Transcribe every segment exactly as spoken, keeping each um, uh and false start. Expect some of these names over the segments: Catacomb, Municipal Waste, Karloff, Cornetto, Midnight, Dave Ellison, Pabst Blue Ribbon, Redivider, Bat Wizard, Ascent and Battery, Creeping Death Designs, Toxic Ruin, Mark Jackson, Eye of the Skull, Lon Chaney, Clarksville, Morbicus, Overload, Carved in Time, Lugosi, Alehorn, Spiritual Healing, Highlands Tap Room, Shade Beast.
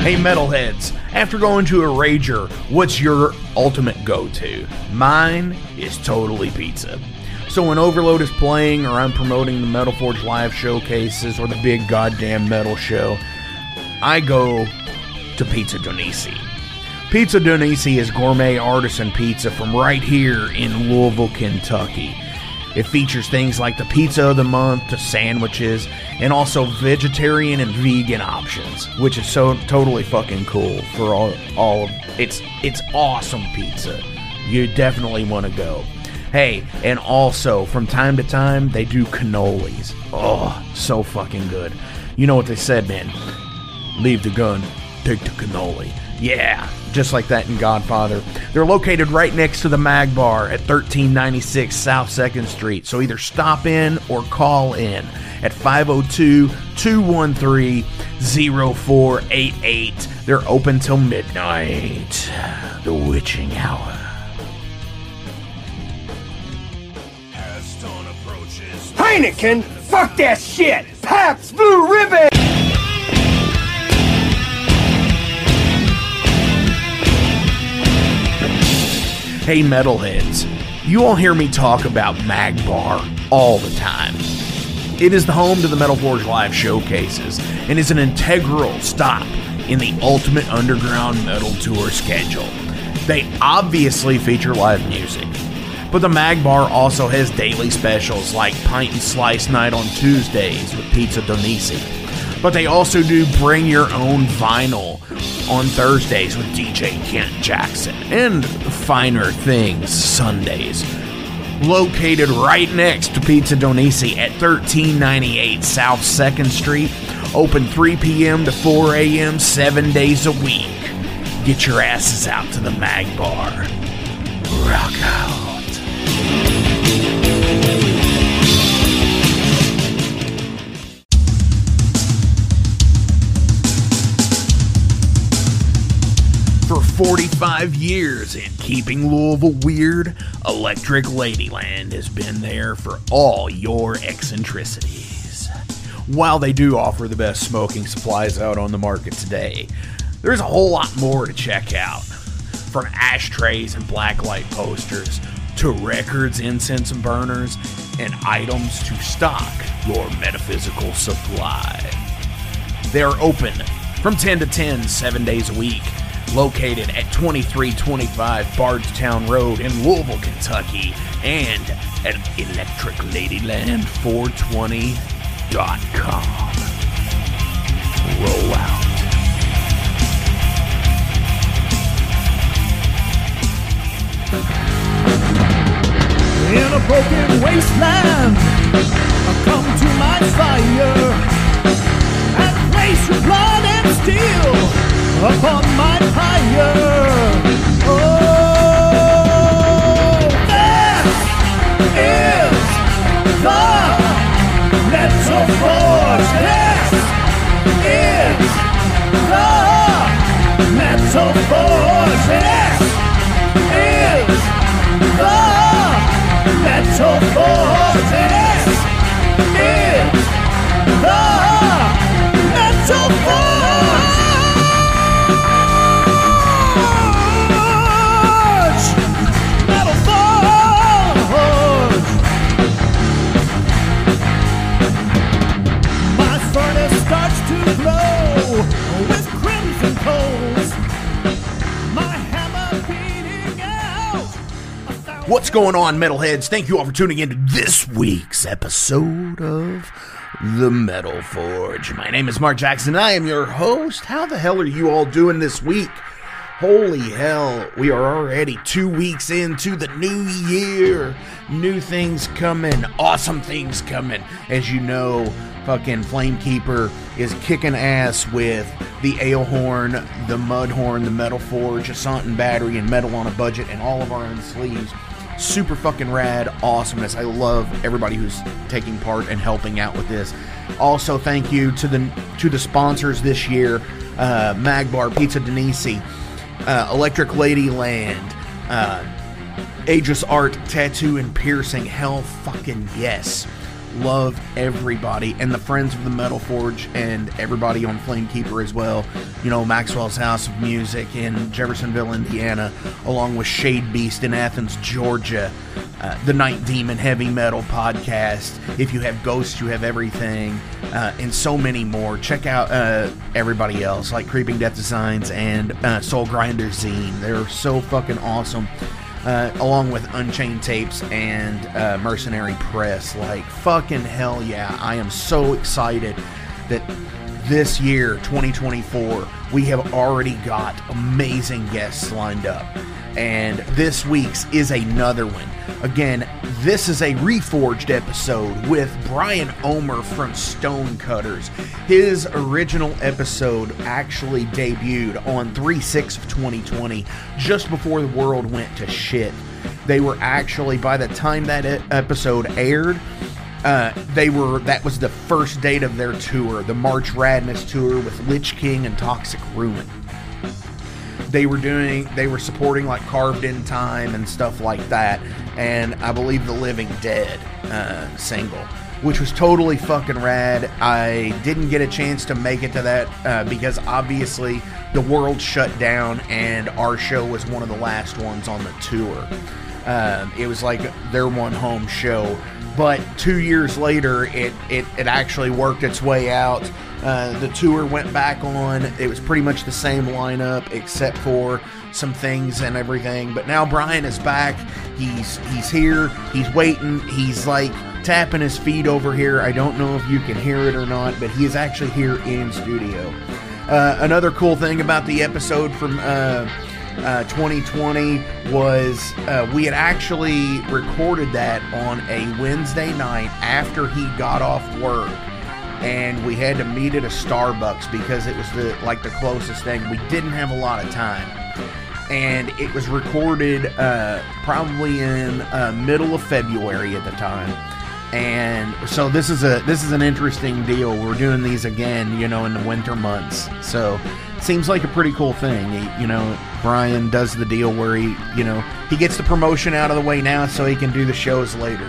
Hey metalheads, after going to a rager, what's your ultimate go-to? Mine is totally pizza. So when Overload is playing or I'm promoting the Metal Forge live showcases or the big goddamn metal show, I go to Pizza DoNisi. Pizza DoNisi is gourmet artisan pizza from right here in Louisville, Kentucky. It features things like the pizza of the month, the sandwiches, and also vegetarian and vegan options, which is so totally fucking cool for all, all of it's it's awesome pizza. You definitely want to go. Hey, and also from time to time they do cannolis. Oh, so fucking good. You know what they said, man? Leave the gun, take the cannoli. Yeah, just like that in Godfather. They're located right next to the Mag Bar at thirteen ninety-six South second Street. So either stop in or call in at five oh two, two one three, oh four eight eight. They're open till midnight, the witching hour. Heineken? Fuck that shit! Pabst Blue Ribbon! Hey metalheads, you all hear me talk about Mag Bar all the time. It is the home to the Metal Forge live showcases and is an integral stop in the ultimate underground metal tour schedule. They obviously feature live music, but the Mag Bar also has daily specials like Pint and Slice Night on Tuesdays with Pizza DoNisi, but they also do Bring Your Own Vinyl on Thursdays with D J Kent Jackson, and finer things Sundays. Located right next to Pizza DoNisi at thirteen ninety-eight South second Street, open three p m to four a m seven days a week. Get your asses out to the Mag Bar. Rock out. For forty-five years in keeping Louisville weird, Electric Ladyland has been there for all your eccentricities. While they do offer the best smoking supplies out on the market today, there's a whole lot more to check out. From ashtrays and blacklight posters, to records, incense and burners, and items to stock your metaphysical supply. They're open from ten to ten, seven days a week. Located at twenty-three twenty-five Bardstown Road in Louisville, Kentucky, and at electric ladyland four twenty dot com. Roll out. In a broken wasteland, I come to my fire. I place your blood and steel upon my pyre. Oh, this is the Metal Forge. This is the Metal Forge. This is the Metal Forge. This is the Metal Forge. Starts to glow with crimson coals. going on, metalheads? Thank you all for tuning in to this week's episode of The Metal Forge. My name is Mark Jackson, and I am your host. How the hell are you all doing this week? Holy hell, we are already two weeks into the new year. New things coming, awesome things coming. As you know, fucking Flamekeeper is kicking ass with the Alehorn, the Mudhorn, the Metal Forge, Ascent and Battery, and Metal on a Budget, and all of our own sleeves. Super fucking rad awesomeness. I love everybody who's taking part and helping out with this. Also, thank you to the to the sponsors this year, uh, Mag Bar, Pizza DoNisi, uh, Electric Ladyland, uh, Ageless Art Tattoo and Piercing. Hell fucking yes. Love everybody, and the friends of the Metal Forge, and everybody on Flamekeeper as well. You know, Maxwell's House of Music in Jeffersonville, Indiana, along with Shade Beast in Athens, Georgia, uh, the Night Demon Heavy Metal Podcast. If you have Ghosts, you have everything, uh, and so many more. Check out uh, everybody else, like Creeping Death Designs and uh, Soul Grinder Zine. They're so fucking awesome. Uh, along with Unchained Tapes and uh, Mercenary Press. Like, fucking hell yeah. I am so excited that this year, twenty twenty-four, we have already got amazing guests lined up. And this week's is another one. Again, this is a reforged episode with Brian Omer from Stonecutters. His original episode actually debuted on three six of twenty twenty, just before the world went to shit. They were actually, by the time that episode aired, uh, they were that was the first date of their tour, the March Radness tour with Lich King and Toxic Ruin. They were doing, they were supporting like Carved in Time and stuff like that, and I believe the Living Dead uh, single, which was totally fucking rad. I didn't get a chance to make it to that uh, because obviously the world shut down, and our show was one of the last ones on the tour. Uh, it was like their one home show, but two years later, it it, it actually worked its way out. Uh, the tour went back on. It was pretty much the same lineup except for some things and everything. But now Brian is back. He's he's here. He's waiting. He's like tapping his feet over here. I don't know if you can hear it or not, but he is actually here in studio. Uh, another cool thing about the episode from uh, uh, twenty twenty was uh, we had actually recorded that on a Wednesday night after he got off work. And we had to meet at a Starbucks because it was the like the closest thing. We didn't have a lot of time, and it was recorded uh, probably in uh, middle of February at the time. And so this is a this is an interesting deal. We're doing these again, you know, in the winter months. So seems like a pretty cool thing. He, you know, Brian does the deal where he, you know, he gets the promotion out of the way now so he can do the shows later.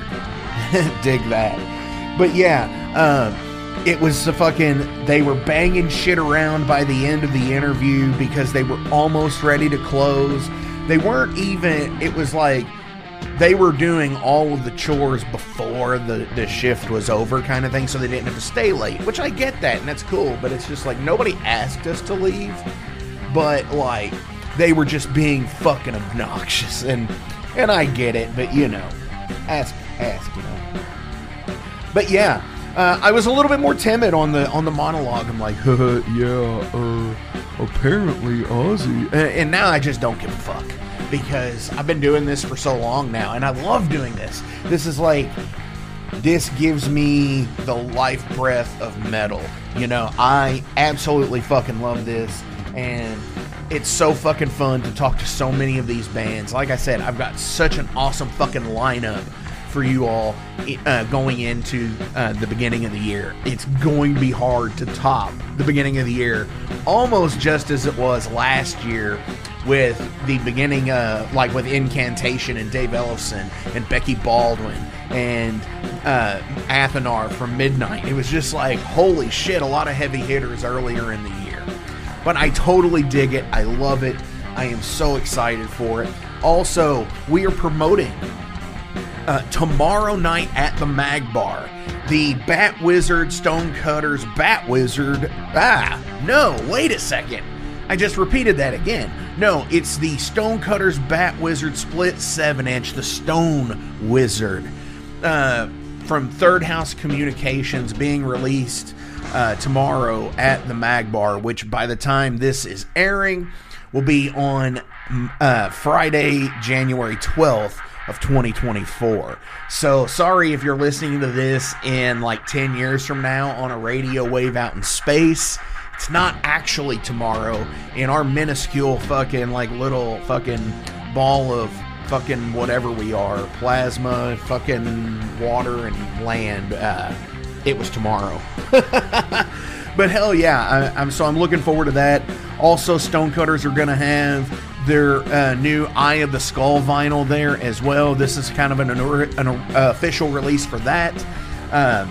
Dig that. But yeah. Uh, It was the fucking, they were banging shit around by the end of the interview because they were almost ready to close. They weren't even, it was like they were doing all of the chores before the, the shift was over kind of thing, so they didn't have to stay late, which I get that, and that's cool, but it's just like nobody asked us to leave, but like they were just being fucking obnoxious, and, and I get it, but you know, ask, ask, you know. But yeah. Uh, I was a little bit more timid on the on the monologue. I'm like, uh, yeah, uh, apparently Ozzy. And, and now I just don't give a fuck because I've been doing this for so long now, and I love doing this. This is like, this gives me the life breath of metal. You know, I absolutely fucking love this, and it's so fucking fun to talk to so many of these bands. Like I said, I've got such an awesome fucking lineup for you all uh, going into uh, the beginning of the year. It's going to be hard to top the beginning of the year, almost just as it was last year with the beginning, uh, like with Incantation and Dave Ellison and Becky Baldwin and uh, Athanar from Midnight. It was just like, holy shit, a lot of heavy hitters earlier in the year. But I totally dig it. I love it. I am so excited for it. Also, we are promoting Uh, tomorrow night at the Mag Bar, the Bat Wizard Stonecutters Bat Wizard. Ah, no, wait a second. I just repeated that again. No, it's the Stonecutters Bat Wizard split seven inch, the Stone Wizard, uh, from Third House Communications, being released uh, tomorrow at the Mag Bar, which by the time this is airing will be on uh, Friday, January twelfth of twenty twenty-four. So sorry if you're listening to this in like ten years from now on a radio wave out in space. It's not actually tomorrow in our minuscule fucking like little fucking ball of fucking whatever we are, plasma, fucking water and land. Uh, it was tomorrow. But hell yeah, I, I'm so I'm looking forward to that. Also, Stonecutters are gonna have their uh, new Eye of the Skull vinyl there as well. This is kind of an, an uh, official release for that. Uh,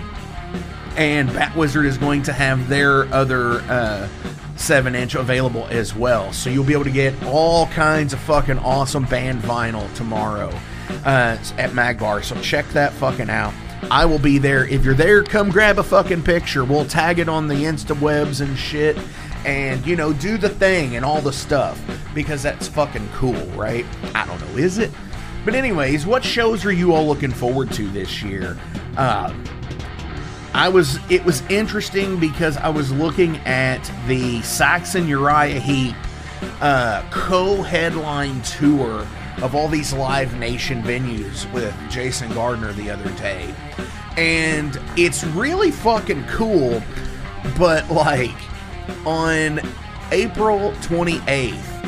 and Bat Wizard is going to have their other uh, seven inch available as well. So you'll be able to get all kinds of fucking awesome band vinyl tomorrow uh, at Mag Bar. So check that fucking out. I will be there. If you're there, come grab a fucking picture. We'll tag it on the Instawebs and shit. And, you know, do the thing and all the stuff. Because that's fucking cool, right? I don't know, is it? But anyways, what shows are you all looking forward to this year? Uh, I was, it was interesting because I was looking at the Saxon Uriah Heep uh, co-headline tour of all these Live Nation venues with Jason Gardner the other day. And it's really fucking cool, but like, on April twenty-eighth,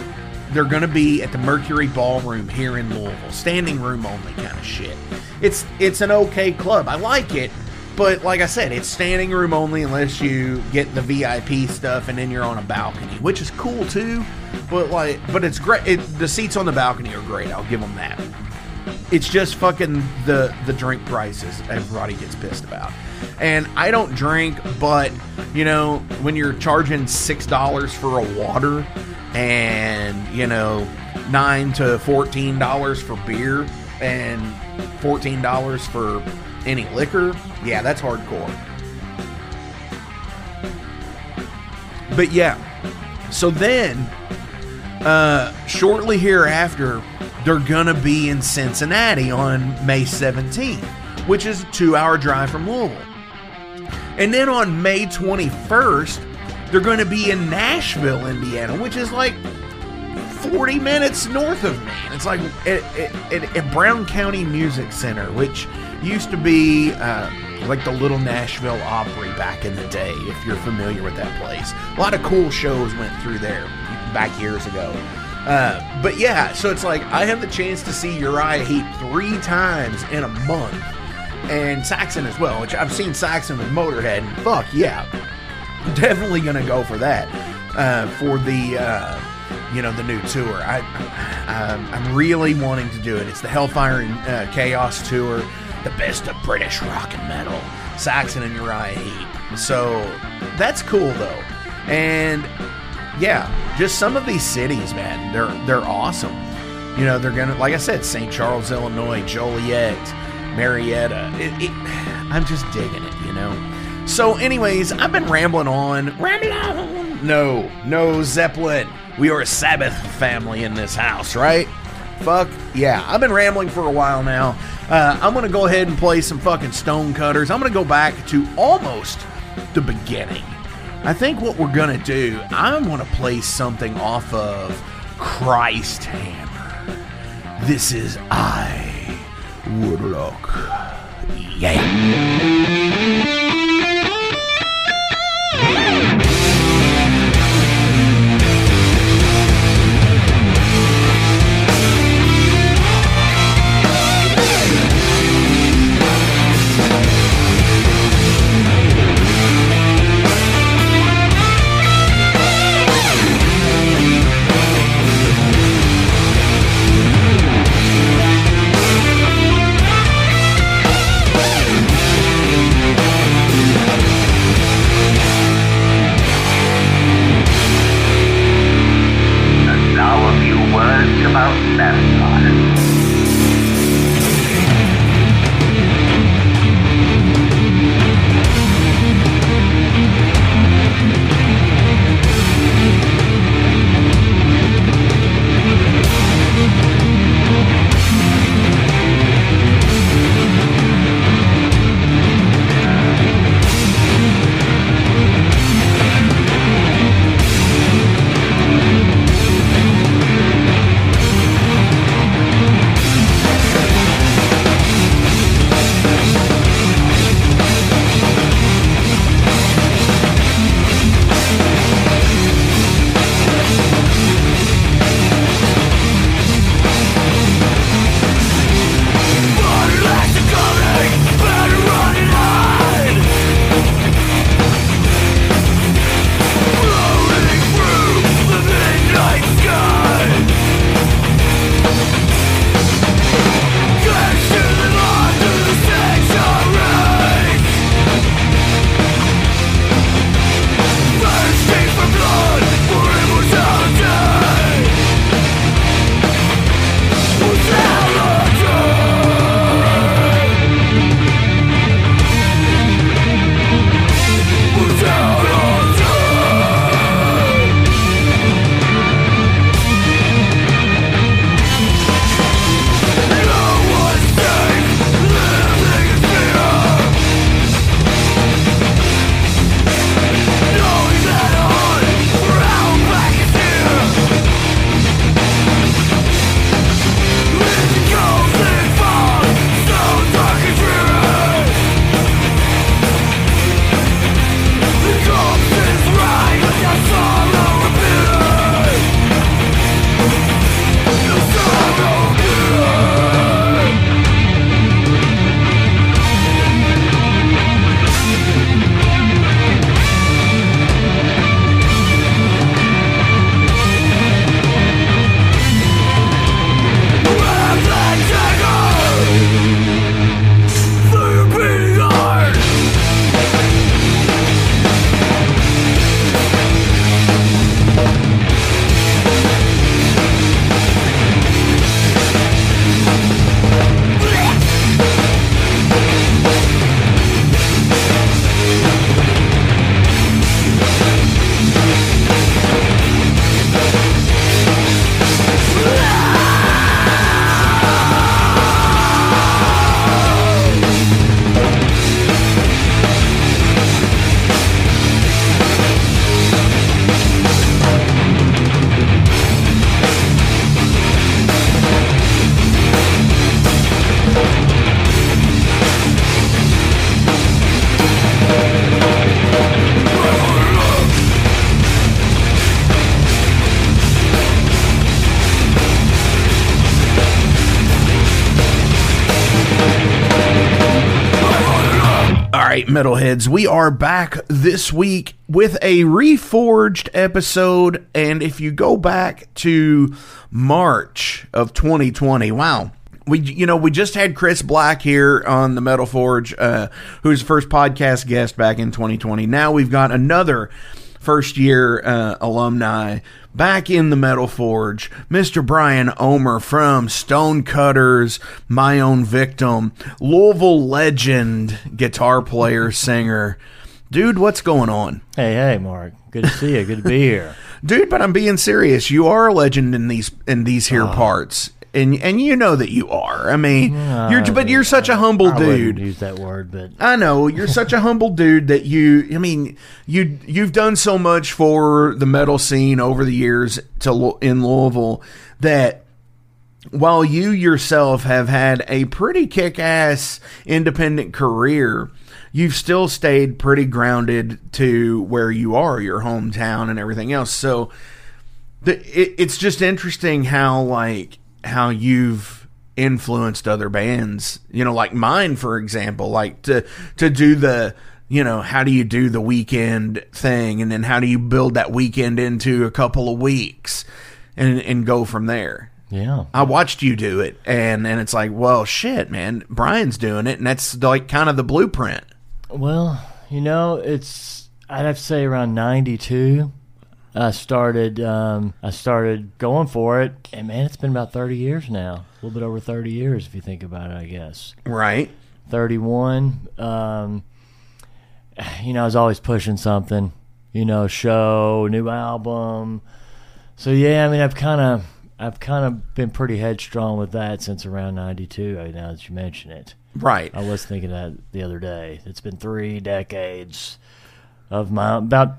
they're going to be at the Mercury Ballroom here in Louisville. Standing room only kind of shit. It's it's an okay club. I like it, but like I said, it's standing room only unless you get the V I P stuff and then you're on a balcony, which is cool too. But like, but it's great. It, the seats on the balcony are great. I'll give them that. It's just fucking the, the drink prices everybody gets pissed about. And I don't drink, but, you know, when you're charging six dollars for a water and, you know, nine to fourteen dollars for beer and fourteen dollars for any liquor, yeah, that's hardcore. But, yeah. So then, uh, shortly hereafter, they're going to be in Cincinnati on May seventeenth, which is a two-hour drive from Louisville. And then on May twenty-first, they're going to be in Nashville, Indiana, which is like forty minutes north of me. It's like at, at, at Brown County Music Center, which used to be uh, like the little Nashville Opry back in the day, if you're familiar with that place. A lot of cool shows went through there back years ago. Uh, but yeah, so it's like I have the chance to see Uriah Heep three times in a month, and Saxon as well, which I've seen Saxon with Motorhead, and fuck yeah, definitely gonna go for that, uh, for the, uh, you know, the new tour. I, um, I'm really wanting to do it. It's the Hellfire and uh, Chaos Tour, the best of British rock and metal, Saxon and Uriah Heep, so that's cool though. And yeah, just some of these cities, man, they're they're awesome. You know, they're gonna, like I said, Saint Charles, Illinois, Joliet, Marietta. It, it, I'm just digging it, you know. So, anyways, I've been rambling on. Ramble on. No, no Zeppelin. We are a Sabbath family in this house, right? Fuck yeah! I've been rambling for a while now. Uh, I'm gonna go ahead and play some fucking Stonecutters. I'm gonna go back to almost the beginning. I think what we're going to do, I'm going to play something off of Christ Hammer. This is I Would Rock. Yeah. right, metalheads, we are back this week with a reforged episode, and if you go back to March of twenty twenty, wow, we you know we just had Chris Black here on the Metal Forge, uh, who's first podcast guest back in twenty twenty. Now we've got another first year uh, alumni back in the Metal Forge, Mister Brian Omer from Stonecutters, My Own Victim, Louisville legend, guitar player, singer. Dude, what's going on? Hey, hey, Mark. Good to see you. Good to be here. Dude, but I'm being serious. You are a legend in these in these here oh. parts. And and you know that you are. I mean, no, you're but you're such a humble I dude. Use that word, but I know you're such a humble dude that you. I mean, you you've done so much for the metal scene over the years to in Louisville that while you yourself have had a pretty kick-ass independent career, you've still stayed pretty grounded to where you are, your hometown, and everything else. So the, it, it's just interesting how like. how you've influenced other bands, you know, like mine, for example, like to, to do the, you know, how do you do the weekend thing? And then how do you build that weekend into a couple of weeks and, and go from there? Yeah. I watched you do it and, and it's like, well, shit, man, Brian's doing it. And that's like kind of the blueprint. Well, you know, it's, I'd have to say around ninety-two, I started um, I started going for it, and man, it's been about thirty years now, a little bit over thirty years if you think about it, I guess. Right. thirty-one. Um, you know, I was always pushing something, you know, show, new album. So, yeah, I mean, I've kind of I've kind of been pretty headstrong with that since around ninety-two, now that you mention it. Right. I was thinking that the other day. It's been three decades of my – about –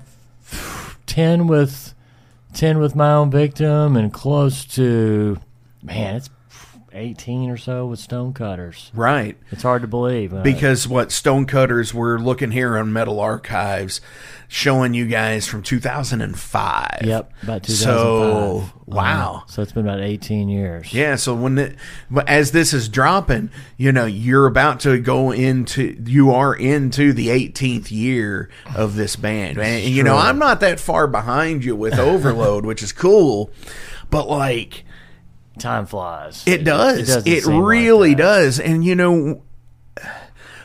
Ten with, ten with My Own Victim, and close to, man, it's eighteen or so with Stonecutters. Right, it's hard to believe uh, because what Stonecutters, we're looking here on Metal Archives, showing you guys from two thousand and five. Yep, about two thousand five. So wow, um, so it's been about eighteen years. Yeah, so when the, as this is dropping, you know, you're about to go into, you are into the eighteenth year of this band, and sure. you know, I'm not that far behind you with Overload, which is cool, but like. Time flies. It does. It, it, it really like does. And, you know,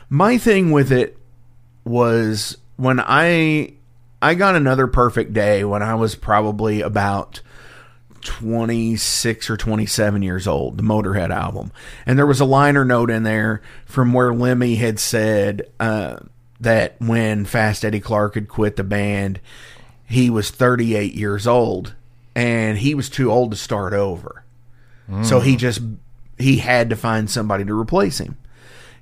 my thing with it was when I I got another perfect day when I was probably about twenty-six or twenty-seven years old, the Motorhead album. And there was a liner note in there from where Lemmy had said uh, that when Fast Eddie Clark had quit the band, he was thirty-eight years old and he was too old to start over. So he just, he had to find somebody to replace him.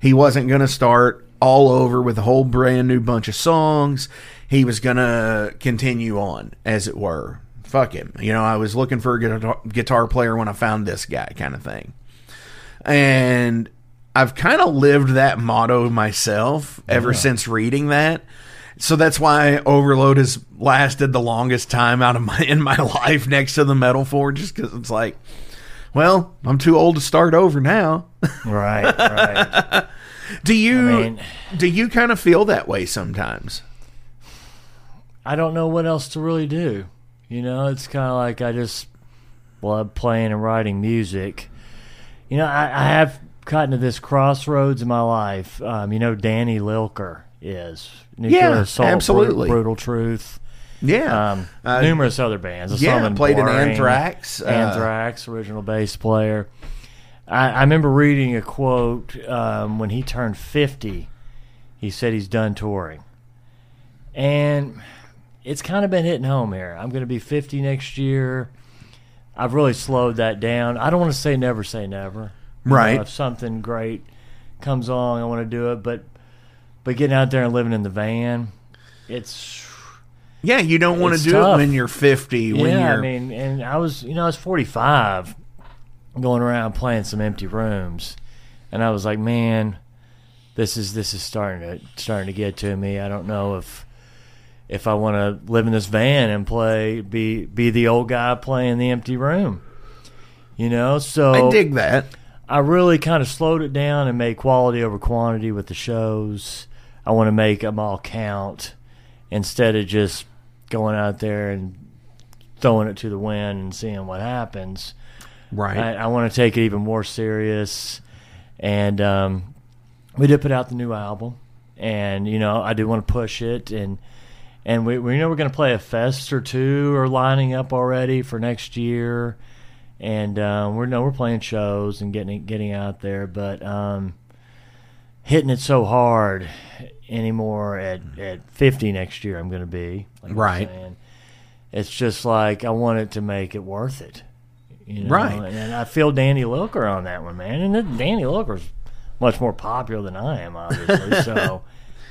He wasn't going to start all over with a whole brand new bunch of songs. He was going to continue on, as it were. Fuck him. You know, I was looking for a guitar, guitar player when I found this guy kind of thing. And I've kind of lived that motto myself ever yeah. since reading that. So that's why Overload has lasted the longest time out of my in my life next to the Metal Forge, just because it's like... Well, I'm too old to start over now. Right, right. Do you I mean, do you kind of feel that way sometimes? I don't know what else to really do. You know, it's kind of like I just love playing and writing music. You know, I, I have gotten to this crossroads in my life. Um, you know, Danny Lilker is Nuclear yeah, Assault, absolutely. Brutal, brutal Truth. Yeah, um, uh, numerous other bands. Yeah, played in Anthrax. Uh, Anthrax, original bass player. I, I remember reading a quote um, when he turned fifty. He said he's done touring, and it's kind of been hitting home here. I'm going to be fifty next year. I've really slowed that down. I don't want to say never say never. Right. You know, if something great comes along, I want to do it. But but getting out there and living in the van, it's. Yeah, you don't want it's to do tough. It when you're fifty. When yeah, you're... I mean, and I was, you know, I was forty-five, going around playing some empty rooms, and I was like, man, this is this is starting to starting to get to me. I don't know if if I want to live in this van and play be be the old guy playing the empty room, you know. So I dig that. I really kind of slowed it down and made quality over quantity with the shows. I want to make them all count instead of just going out there and throwing it to the wind and seeing what happens. Right. I, I want to take it even more serious. And um, we did put out the new album. And, you know, I do want to push it. And, and we, we know we're going to play a fest or two or lining up already for next year. And um, we're no, we're playing shows and getting getting out there. But um, hitting it so hard anymore at, at fifty next year I'm going to be. Like right. It's just like I wanted to make it worth it. You know? Right. And, and I feel Danny Lilker on that one, man. And Danny Lilker's much more popular than I am, obviously. So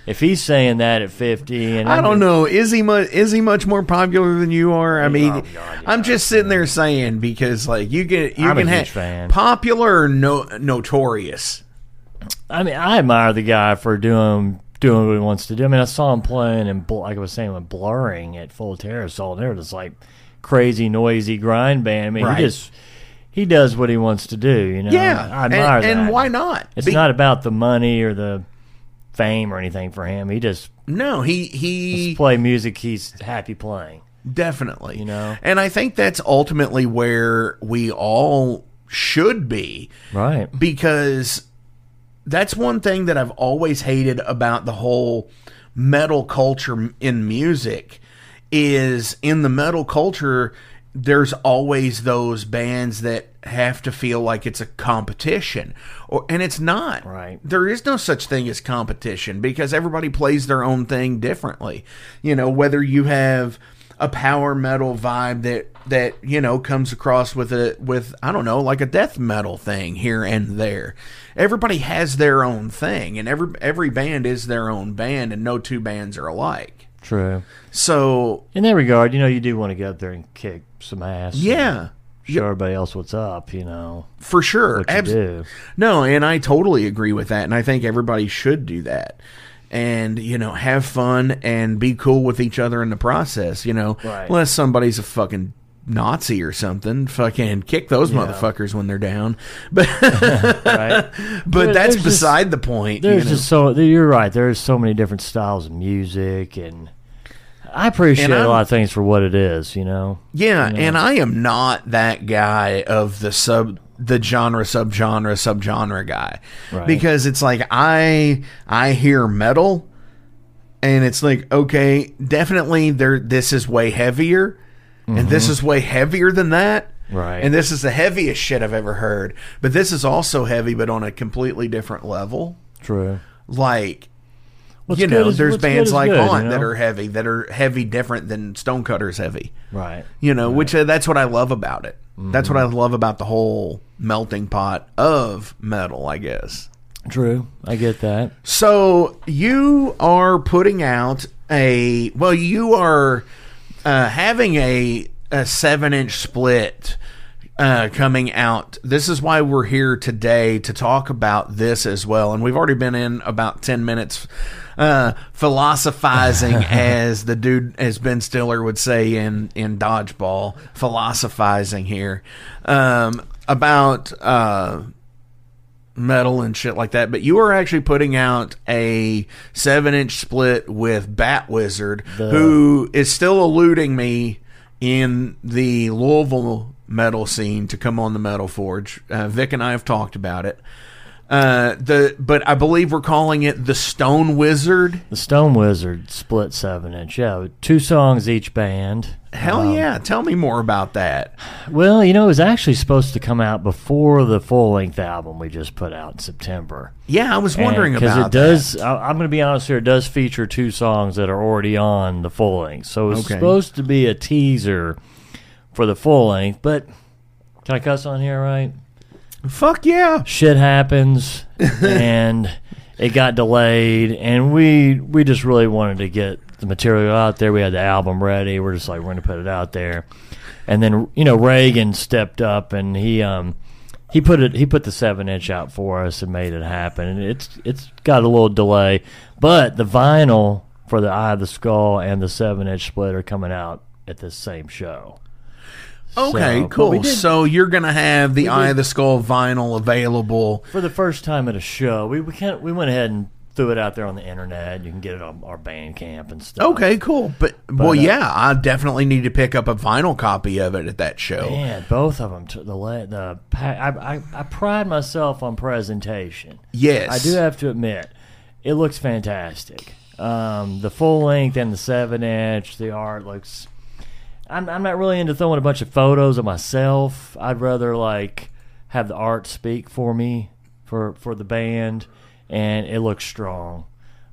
if he's saying that at fifty, and I, I don't mean, know, is he much is he much more popular than you are? I mean, oh God, yeah, I'm just sitting there saying because like you can you I'm can have popular or no, notorious. I mean, I admire the guy for doing doing what he wants to do. I mean, I saw him playing and like I was saying with Blurring at Full Terrace, so they're just like crazy noisy grind band. I mean, right. he just he does what he wants to do. You know, yeah, I admire and, that. And why not? It's Be- not about the money or the fame or anything for him. He just no. He he play music he's happy playing. Definitely, you know. And I think that's ultimately where we all should be, right? Because that's one thing that I've always hated about the whole metal culture in music is in the metal culture, there's always those bands that have to feel like it's a competition. Or, and it's not. Right. There is no such thing as competition because everybody plays their own thing differently. You know, whether you have a power metal vibe that, that you know, comes across with, a with I don't know, like a death metal thing here and there. Everybody has their own thing, and every every band is their own band, and no two bands are alike. True. So... in that regard, you know, you do want to go up there and kick some ass. Yeah. Show yep. everybody else what's up, you know. For sure. Absolutely. No, and I totally agree with that, and I think everybody should do that. And, you know, have fun and be cool with each other in the process, you know. Right. Unless somebody's a fucking Nazi or something, fucking kick those yeah. motherfuckers when they're down. But right. but, but that's beside just, the point. There's you know? just so you're right. There's so many different styles of music, and I appreciate and a lot of things for what it is. You know. Yeah, you know? And I am not that guy of the sub, the genre, subgenre, subgenre guy, right. because it's like I I hear metal, and it's like okay, definitely there. This is way heavier. And mm-hmm. this is way heavier than that. Right. And this is the heaviest shit I've ever heard. But this is also heavy, but on a completely different level. True. Like, what's you know, is, there's bands like good, On you know? that are heavy, that are heavy different than Stonecutters heavy. Right. You know, right. which uh, that's what I love about it. Mm-hmm. That's what I love about the whole melting pot of metal, I guess. True. I get that. So you are putting out a... Well, you are... Uh, having a a seven inch split uh, coming out. This is why we're here today to talk about this as well. And we've already been in about ten minutes uh, philosophizing, as the dude, as Ben Stiller would say in in Dodgeball, philosophizing here um, about uh, metal and shit like that. But you are actually putting out a seven inch split with Bat Wizard, the, who is still eluding me in the Louisville metal scene to come on the Metal Forge. Uh, Vic and I have talked about it. Uh, the but I believe we're calling it the Stone Wizard. The Stone Wizard split seven inch. Yeah, two songs each band. Hell um, yeah! Tell me more about that. Well, you know, it was actually supposed to come out before the full length album we just put out in September. Yeah, I was wondering and, about that. Because it does. I, I'm going to be honest here. It does feature two songs that are already on the full length. So it's okay. supposed to be a teaser for the full length. But can I cuss on here, right? Fuck yeah. Shit happens, and it got delayed, and we we just really wanted to get the material out there. We had the album ready. We're just like, we're going to put it out there. And then, you know, Reagan stepped up, and he um he put it he put the seven inch out for us and made it happen. And it's it's got a little delay, but the vinyl for the Eye of the Skull and the seven inch split are coming out at this same show. Okay, so, cool. Did, so you're gonna have the Eye did, of the Skull vinyl available for the first time at a show. We we, can't, we went ahead and threw it out there on the internet. You can get it on our Bandcamp and stuff. Okay, cool. But, but well, uh, yeah, I definitely need to pick up a vinyl copy of it at that show. Man, both of them. T- the the I, I I pride myself on presentation. Yes, I do have to admit, it looks fantastic. Um, the full length and the seven inch, the art looks. I'm I'm not really into throwing a bunch of photos of myself. I'd rather like have the art speak for me for for the band, and it looks strong.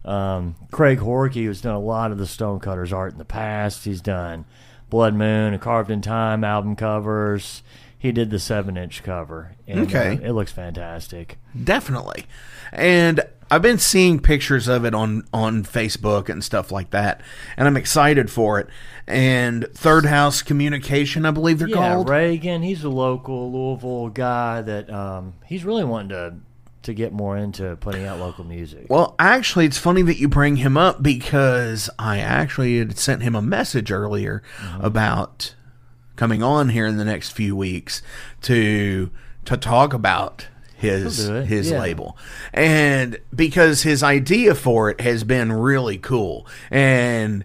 Um, Craig Horky, who's done a lot of the Stonecutters art in the past, he's done Blood Moon and Carved in Time album covers. He did the seven inch cover. And, okay, uh, it looks fantastic. Definitely, and I've been seeing pictures of it on, on Facebook and stuff like that, and I'm excited for it. And Third House Communication, I believe they're yeah, called. Yeah, Reagan, he's a local Louisville guy that um, he's really wanting to, to get more into putting out local music. Well, actually, it's funny that you bring him up because I actually had sent him a message earlier mm-hmm. about coming on here in the next few weeks to to talk about his his yeah. label, and because his idea for it has been really cool, and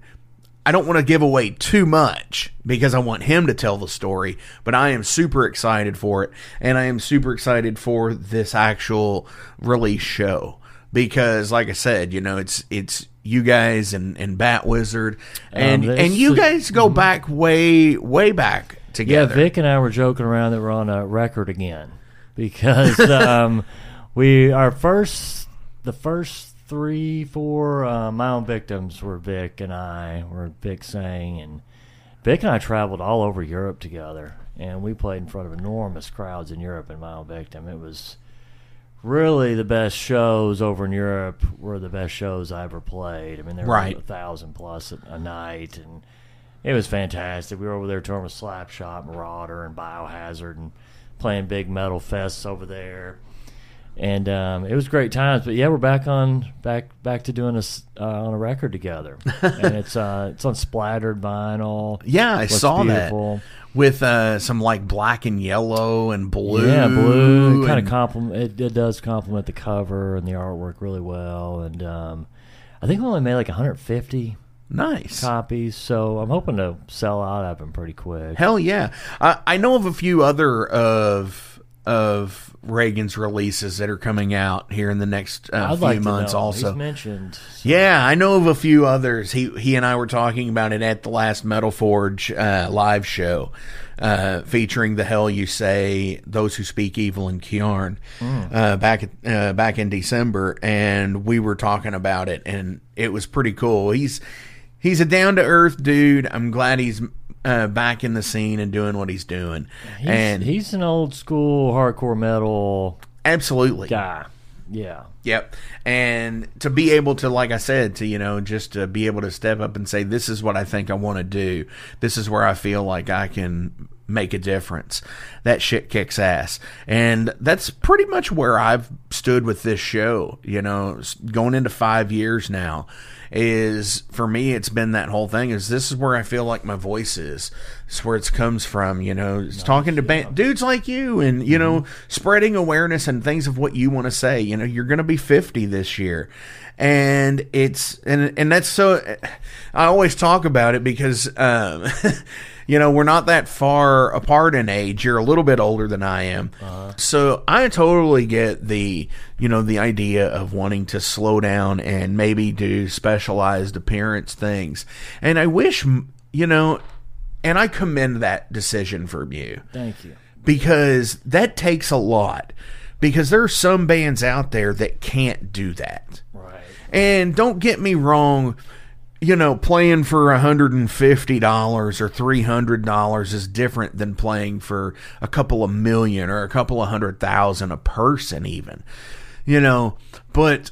I don't want to give away too much because I want him to tell the story, but I am super excited for it, and I am super excited for this actual release show because, like I said, you know, it's it's you guys and, and Bat Wizard, and um, and you guys go back way way back together. Yeah, Vic and I were joking around that we're on a record again. Because um, we our first the first three four uh, My Own Victims were Vic and I were Vic sang and Vic and I traveled all over Europe together, and we played in front of enormous crowds in Europe in My Own Victim. It was really the best shows over in Europe were the best shows I ever played. I mean, there right. were a thousand plus a, a night, and it was fantastic. We were over there touring with Slapshot, Marauder, and Biohazard, and playing big metal fests over there, and um, it was great times. But yeah, we're back on back back to doing a uh, on a record together, and it's uh, it's on splattered vinyl. Yeah, I saw beautiful. that with uh, some like black and yellow and blue. Yeah, blue. It kind of compliment. It, it does compliment the cover and the artwork really well. And um, I think we only made like one hundred fifty. Nice copies, so I'm hoping to sell out of them pretty quick. Hell yeah! I, I know of a few other of of Reagan's releases that are coming out here in the next uh, few like months. Also, he's mentioned. So. Yeah, I know of a few others. He he and I were talking about it at the last Metal Forge uh, live show, uh, featuring The Hell You Say, Those Who Speak Evil, and Kiarn mm. uh, back uh, back in December, and we were talking about it, and it was pretty cool. He's He's a down-to-earth dude. I'm glad he's uh, back in the scene and doing what he's doing. He's, and he's an old-school hardcore metal absolutely guy. Yeah. Yep. And to be able to, like I said, to, you know, just to be able to step up and say, this is what I think I want to do. This is where I feel like I can make a difference. That shit kicks ass. And that's pretty much where I've stood with this show, you know, going into five years now. Is for me, it's been that whole thing. Is this is where I feel like my voice is. It's where it comes from, you know. It's nice, talking to yeah. ba- dudes like you, and you mm-hmm. know, spreading awareness and things of what you want to say. You know, you're going to be fifty this year, and it's and and that's so. I always talk about it because, um, you know, we're not that far apart in age. You're a little bit older than I am, uh-huh. so I totally get the you know the idea of wanting to slow down and maybe do special. Specialized appearance things, and I wish you know, and I commend that decision from you. Thank you, because that takes a lot. Because there are some bands out there that can't do that. Right. And don't get me wrong, you know, playing for a hundred and fifty dollars or three hundred dollars is different than playing for a couple of million or a couple of hundred thousand a person, even. You know, but.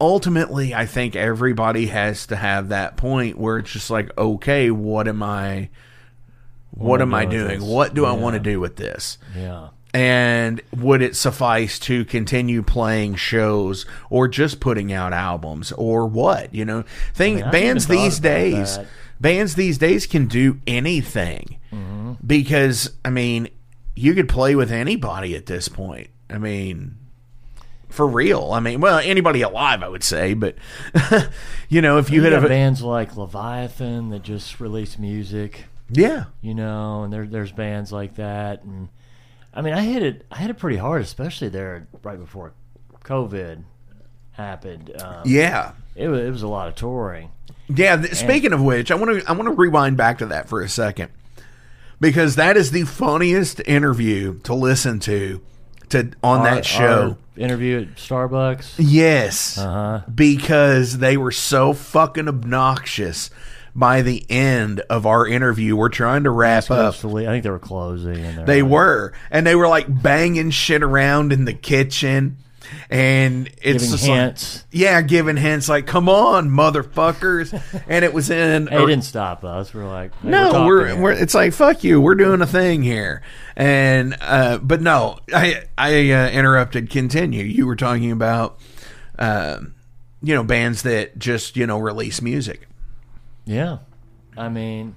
Ultimately, I think everybody has to have that point where it's just like, okay, what am I, what, what am I doing? What do yeah. I want to do with this? Yeah. And would it suffice to continue playing shows or just putting out albums or what? You know, thing I mean, bands these days, that. bands these days can do anything mm-hmm. because I mean, you could play with anybody at this point. I mean. For real. I mean, well, anybody alive, I would say, but you know, if you, you had a, bands like Leviathan that just released music, yeah, you know, and there there's bands like that, and I mean, I hit it, I hit it pretty hard, especially there right before COVID happened. Um, yeah, it was it was a lot of touring. Yeah, th- and, speaking of which, I want to I want to rewind back to that for a second, because that is the funniest interview to listen to. To on our, that show interview at Starbucks, yes, uh-huh. because they were so fucking obnoxious. By the end of our interview, we're trying to wrap That's up. Absolutely, I think they were closing. And they right. were, and they were like banging shit around in the kitchen, and it's giving just hints. Like, yeah, giving hints like, "Come on, motherfuckers!" And it was in. They didn't stop us. We're like, hey, no, we're, we're, we're. It's like, fuck you. We're doing a thing here. And uh, but no, I I uh, interrupted. Continue. You were talking about, uh, you know, bands that just you know release music. Yeah, I mean,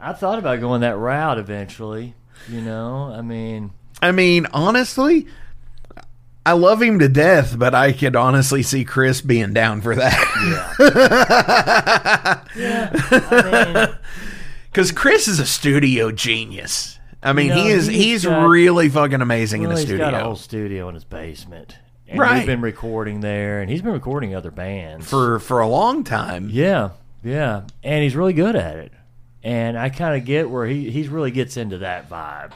I thought about going that route eventually. You know, I mean, I mean, honestly, I love him to death, but I could honestly see Chris being down for that. Yeah, yeah, I mean. Because Chris is a studio genius. I mean, you know, he is he's, he's got, really fucking amazing well, in the studio. He's got a whole studio in his basement. And right. He's been recording there, and he's been recording other bands. For for a long time. Yeah, yeah. And he's really good at it. And I kind of get where he, he really gets into that vibe.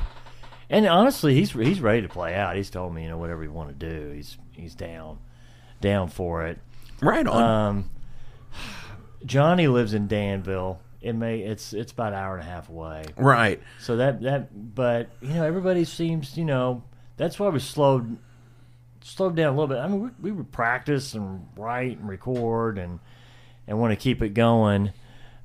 And honestly, he's he's ready to play out. He's told me, you know, whatever you want to do, he's he's down down for it. Right on. Um, Johnny lives in Danville. It may it's it's about an hour and a half away. Right. So that that but you know everybody seems you know that's why we slowed slowed down a little bit. I mean we we would practice and write and record and and want to keep it going,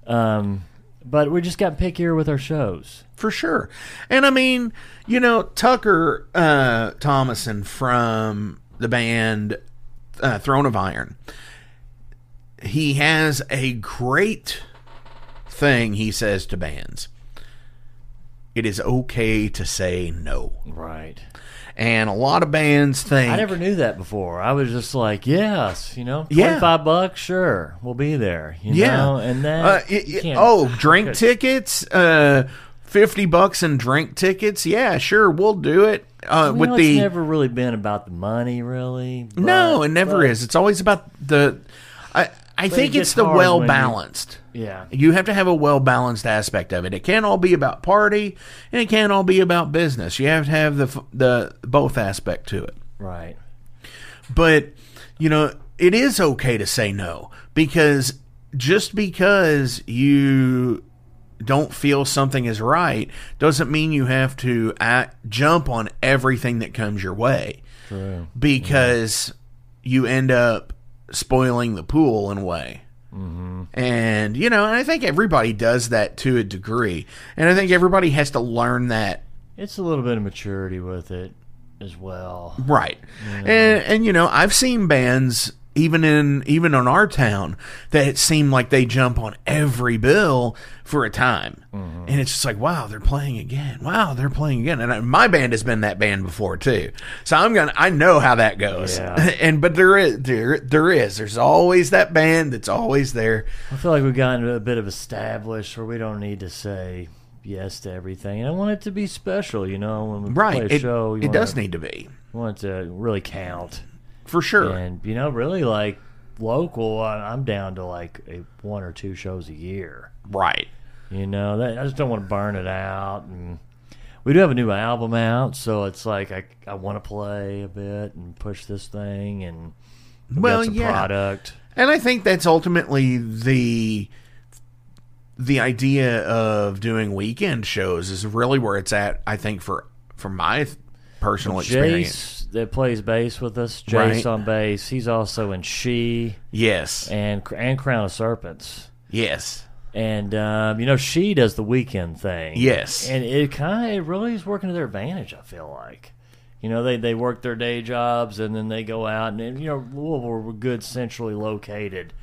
um, but we just got pickier with our shows for sure. And I mean you know Tucker uh, Thomason from the band uh, Throne of Iron. He has a great thing he says to bands. It is okay to say no. Right. And a lot of bands think I never knew that before. I was just like, yes, you know, yeah. twenty-five bucks, sure, we'll be there, you yeah. know. And then uh, oh, drink tickets, uh fifty bucks and drink tickets. Yeah, sure, we'll do it. Uh, you with know, the it's never really been about the money really. But, no, it never but, is. It's always about the I I but think it it's the well-balanced. You, yeah. You have to have a well-balanced aspect of it. It can't all be about party, and it can't all be about business. You have to have the the both aspect to it. Right. But, you know, it is okay to say no, because just because you don't feel something is right doesn't mean you have to act, jump on everything that comes your way. True. Because yeah. you end up spoiling the pool in a way. Mm-hmm. And, you know, and I think everybody does that to a degree. And I think everybody has to learn that. It's a little bit of maturity with it as well. Right. You know? And, and, you know, I've seen bands, even in even on our town, that it seemed like they jump on every bill for a time. Mm-hmm. And it's just like, wow, they're playing again. Wow, they're playing again. And I, my band has been that band before too. So I'm gonna I know how that goes. Yeah. And but there is there there is. There's always that band that's always there. I feel like we've gotten a bit of established where we don't need to say yes to everything. And I want it to be special, you know, when we right. play a it, show. You it does to, need to be. You want it to really count. For sure. And, you know, really, like, local, I'm down to, like, a, one or two shows a year. Right. You know, that, I just don't want to burn it out. And we do have a new album out, so it's like I, I want to play a bit and push this thing and we've well, got some yeah. product. And I think that's ultimately the the idea of doing weekend shows is really where it's at, I think, for, for my personal Jace, experience. That plays bass with us, Jace right. on bass. He's also in She. Yes. And and Crown of Serpents. Yes. And, um, you know, She does the weekend thing. Yes. And it kind of it really is working to their advantage, I feel like. You know, they, they work their day jobs, and then they go out, and, you know, we're a good centrally located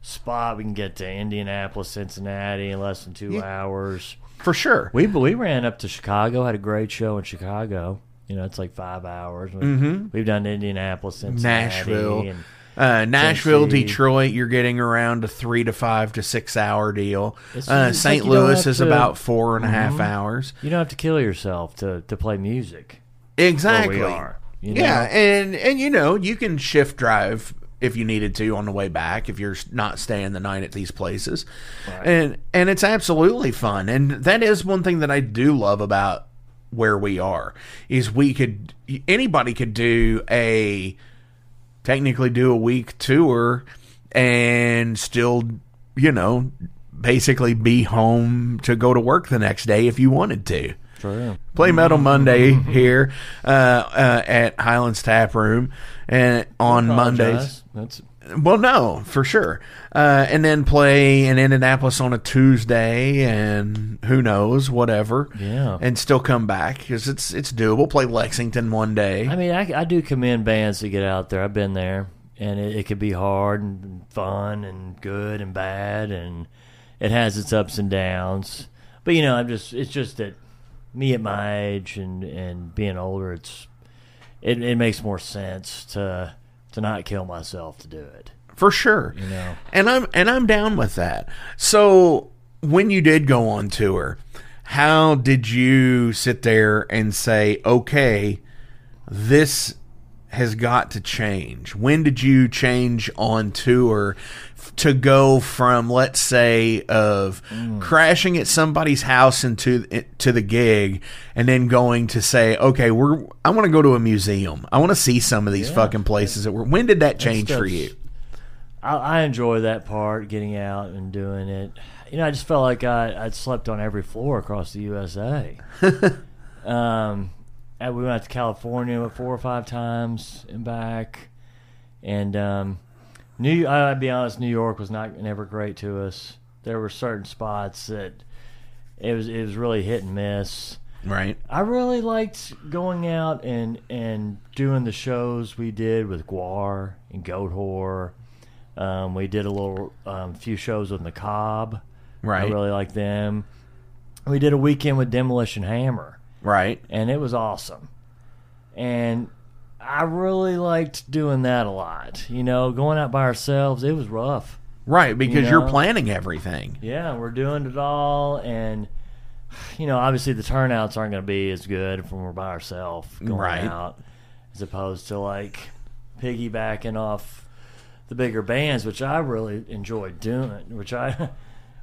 spot. We can get to Indianapolis, Cincinnati in less than two yeah. hours. For sure. We, we ran up to Chicago, had a great show in Chicago. You know, it's like five hours. Mm-hmm. We've done Indianapolis, Cincinnati, Nashville. And Uh, Nashville, Tennessee. Detroit, you're getting around a three to five to six hour deal. Uh, Saint Louis is to, about four and a half mm-hmm. hours. You don't have to kill yourself to, to play music. Exactly. Where we are, you know? Yeah, and, and you know, you can shift drive if you needed to on the way back if you're not staying the night at these places. Right. And, and it's absolutely fun. And that is one thing that I do love about where we are is we could, anybody could do a... technically do a week tour and still, you know, basically be home to go to work the next day if you wanted to. True. Play Metal Monday here uh, uh, at Highlands Tap Room and on Mondays. That's well, no, for sure. Uh, and then play in Indianapolis on a Tuesday and who knows, whatever. Yeah. And still come back because it's it's doable. Play Lexington one day. I mean, I, I do commend bands that get out there. I've been there. And it, it could be hard and fun and good and bad. And it has its ups and downs. But, you know, I'm just it's just that me at my age and, and being older, it's it, it makes more sense to... to not kill myself to do it. For sure. You know. And I'm and I'm down with that. So when you did go on tour, how did you sit there and say, okay, this has got to change? When did you change on tour to go from, let's say, of mm. crashing at somebody's house into to the gig and then going to say, okay, we're I want to go to a museum. I want to see some of these yeah. fucking places. That were, when did that change stuff, for you? I, I enjoy that part, getting out and doing it. You know, I just felt like I, I'd slept on every floor across the U S A. um We went out to California four or five times and back, and um, New. I'll be honest, New York was not never great to us. There were certain spots that it was it was really hit and miss. Right. I really liked going out and and doing the shows we did with Gwar and Goat Horror. Um, we did a little um, few shows with Macabre. Right. I really liked them. We did a weekend with Demolition Hammer. Right. And it was awesome. And I really liked doing that a lot. You know, going out by ourselves, it was rough. Right, because you know? You're planning everything. Yeah, we're doing it all. And, you know, obviously the turnouts aren't going to be as good when we're by ourselves going right. out as opposed to, like, piggybacking off the bigger bands, which I really enjoyed doing, which I...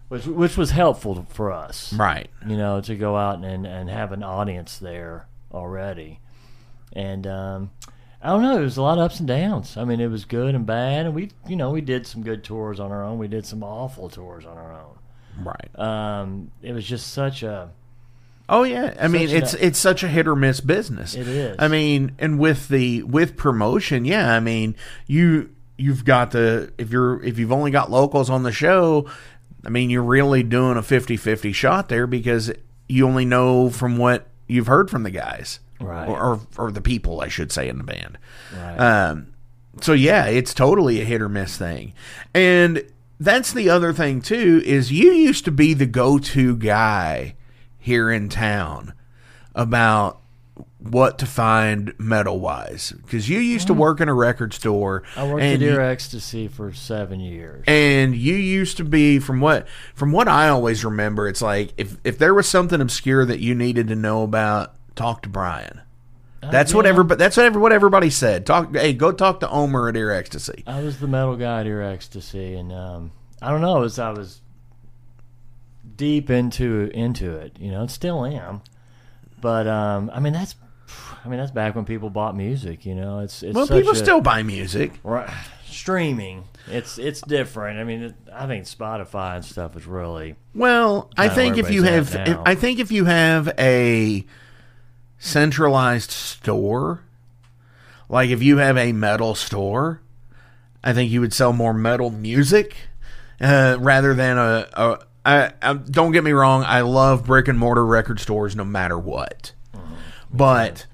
Which which was helpful for us. Right. You know, to go out and, and have an audience there already. And um, I don't know, it was a lot of ups and downs. I mean, it was good and bad. And we, you know, we did some good tours on our own. We did some awful tours on our own. Right. Um, it was just such a... Oh, yeah. I mean, it's a, it's such a hit or miss business. It is. I mean, and with the with promotion, yeah, I mean, you, you've got the... If, you're, if you've only got locals on the show... I mean, you're really doing a fifty-fifty shot there because you only know from what you've heard from the guys. Right. Or, or, or the people, I should say, in the band. Right. Um, so, yeah, it's totally a hit or miss thing. And that's the other thing, too, is you used to be the go-to guy here in town about what to find metal-wise. Because you used mm. to work in a record store. I worked at Dear Ecstasy for seven years. And you used to be, from what from what I always remember, it's like, if, if there was something obscure that you needed to know about, talk to Brian. Uh, that's yeah. what everybody, that's what, every, what everybody said. Talk. Hey, go talk to Omer at Dear Ecstasy. I was the metal guy at Dear Ecstasy. And um, I don't know, as I was deep into into it. You know, and still am. But, um, I mean, that's... I mean, that's back when people bought music, you know. It's, it's well, such people a, still buy music. Right, streaming. It's it's different. I mean, it, I think Spotify and stuff is really well. I think if you have, if, I think if you have a centralized store, like if you have a metal store, I think you would sell more metal music uh, rather than a. a I, I, don't get me wrong. I love brick and mortar record stores, no matter what. But,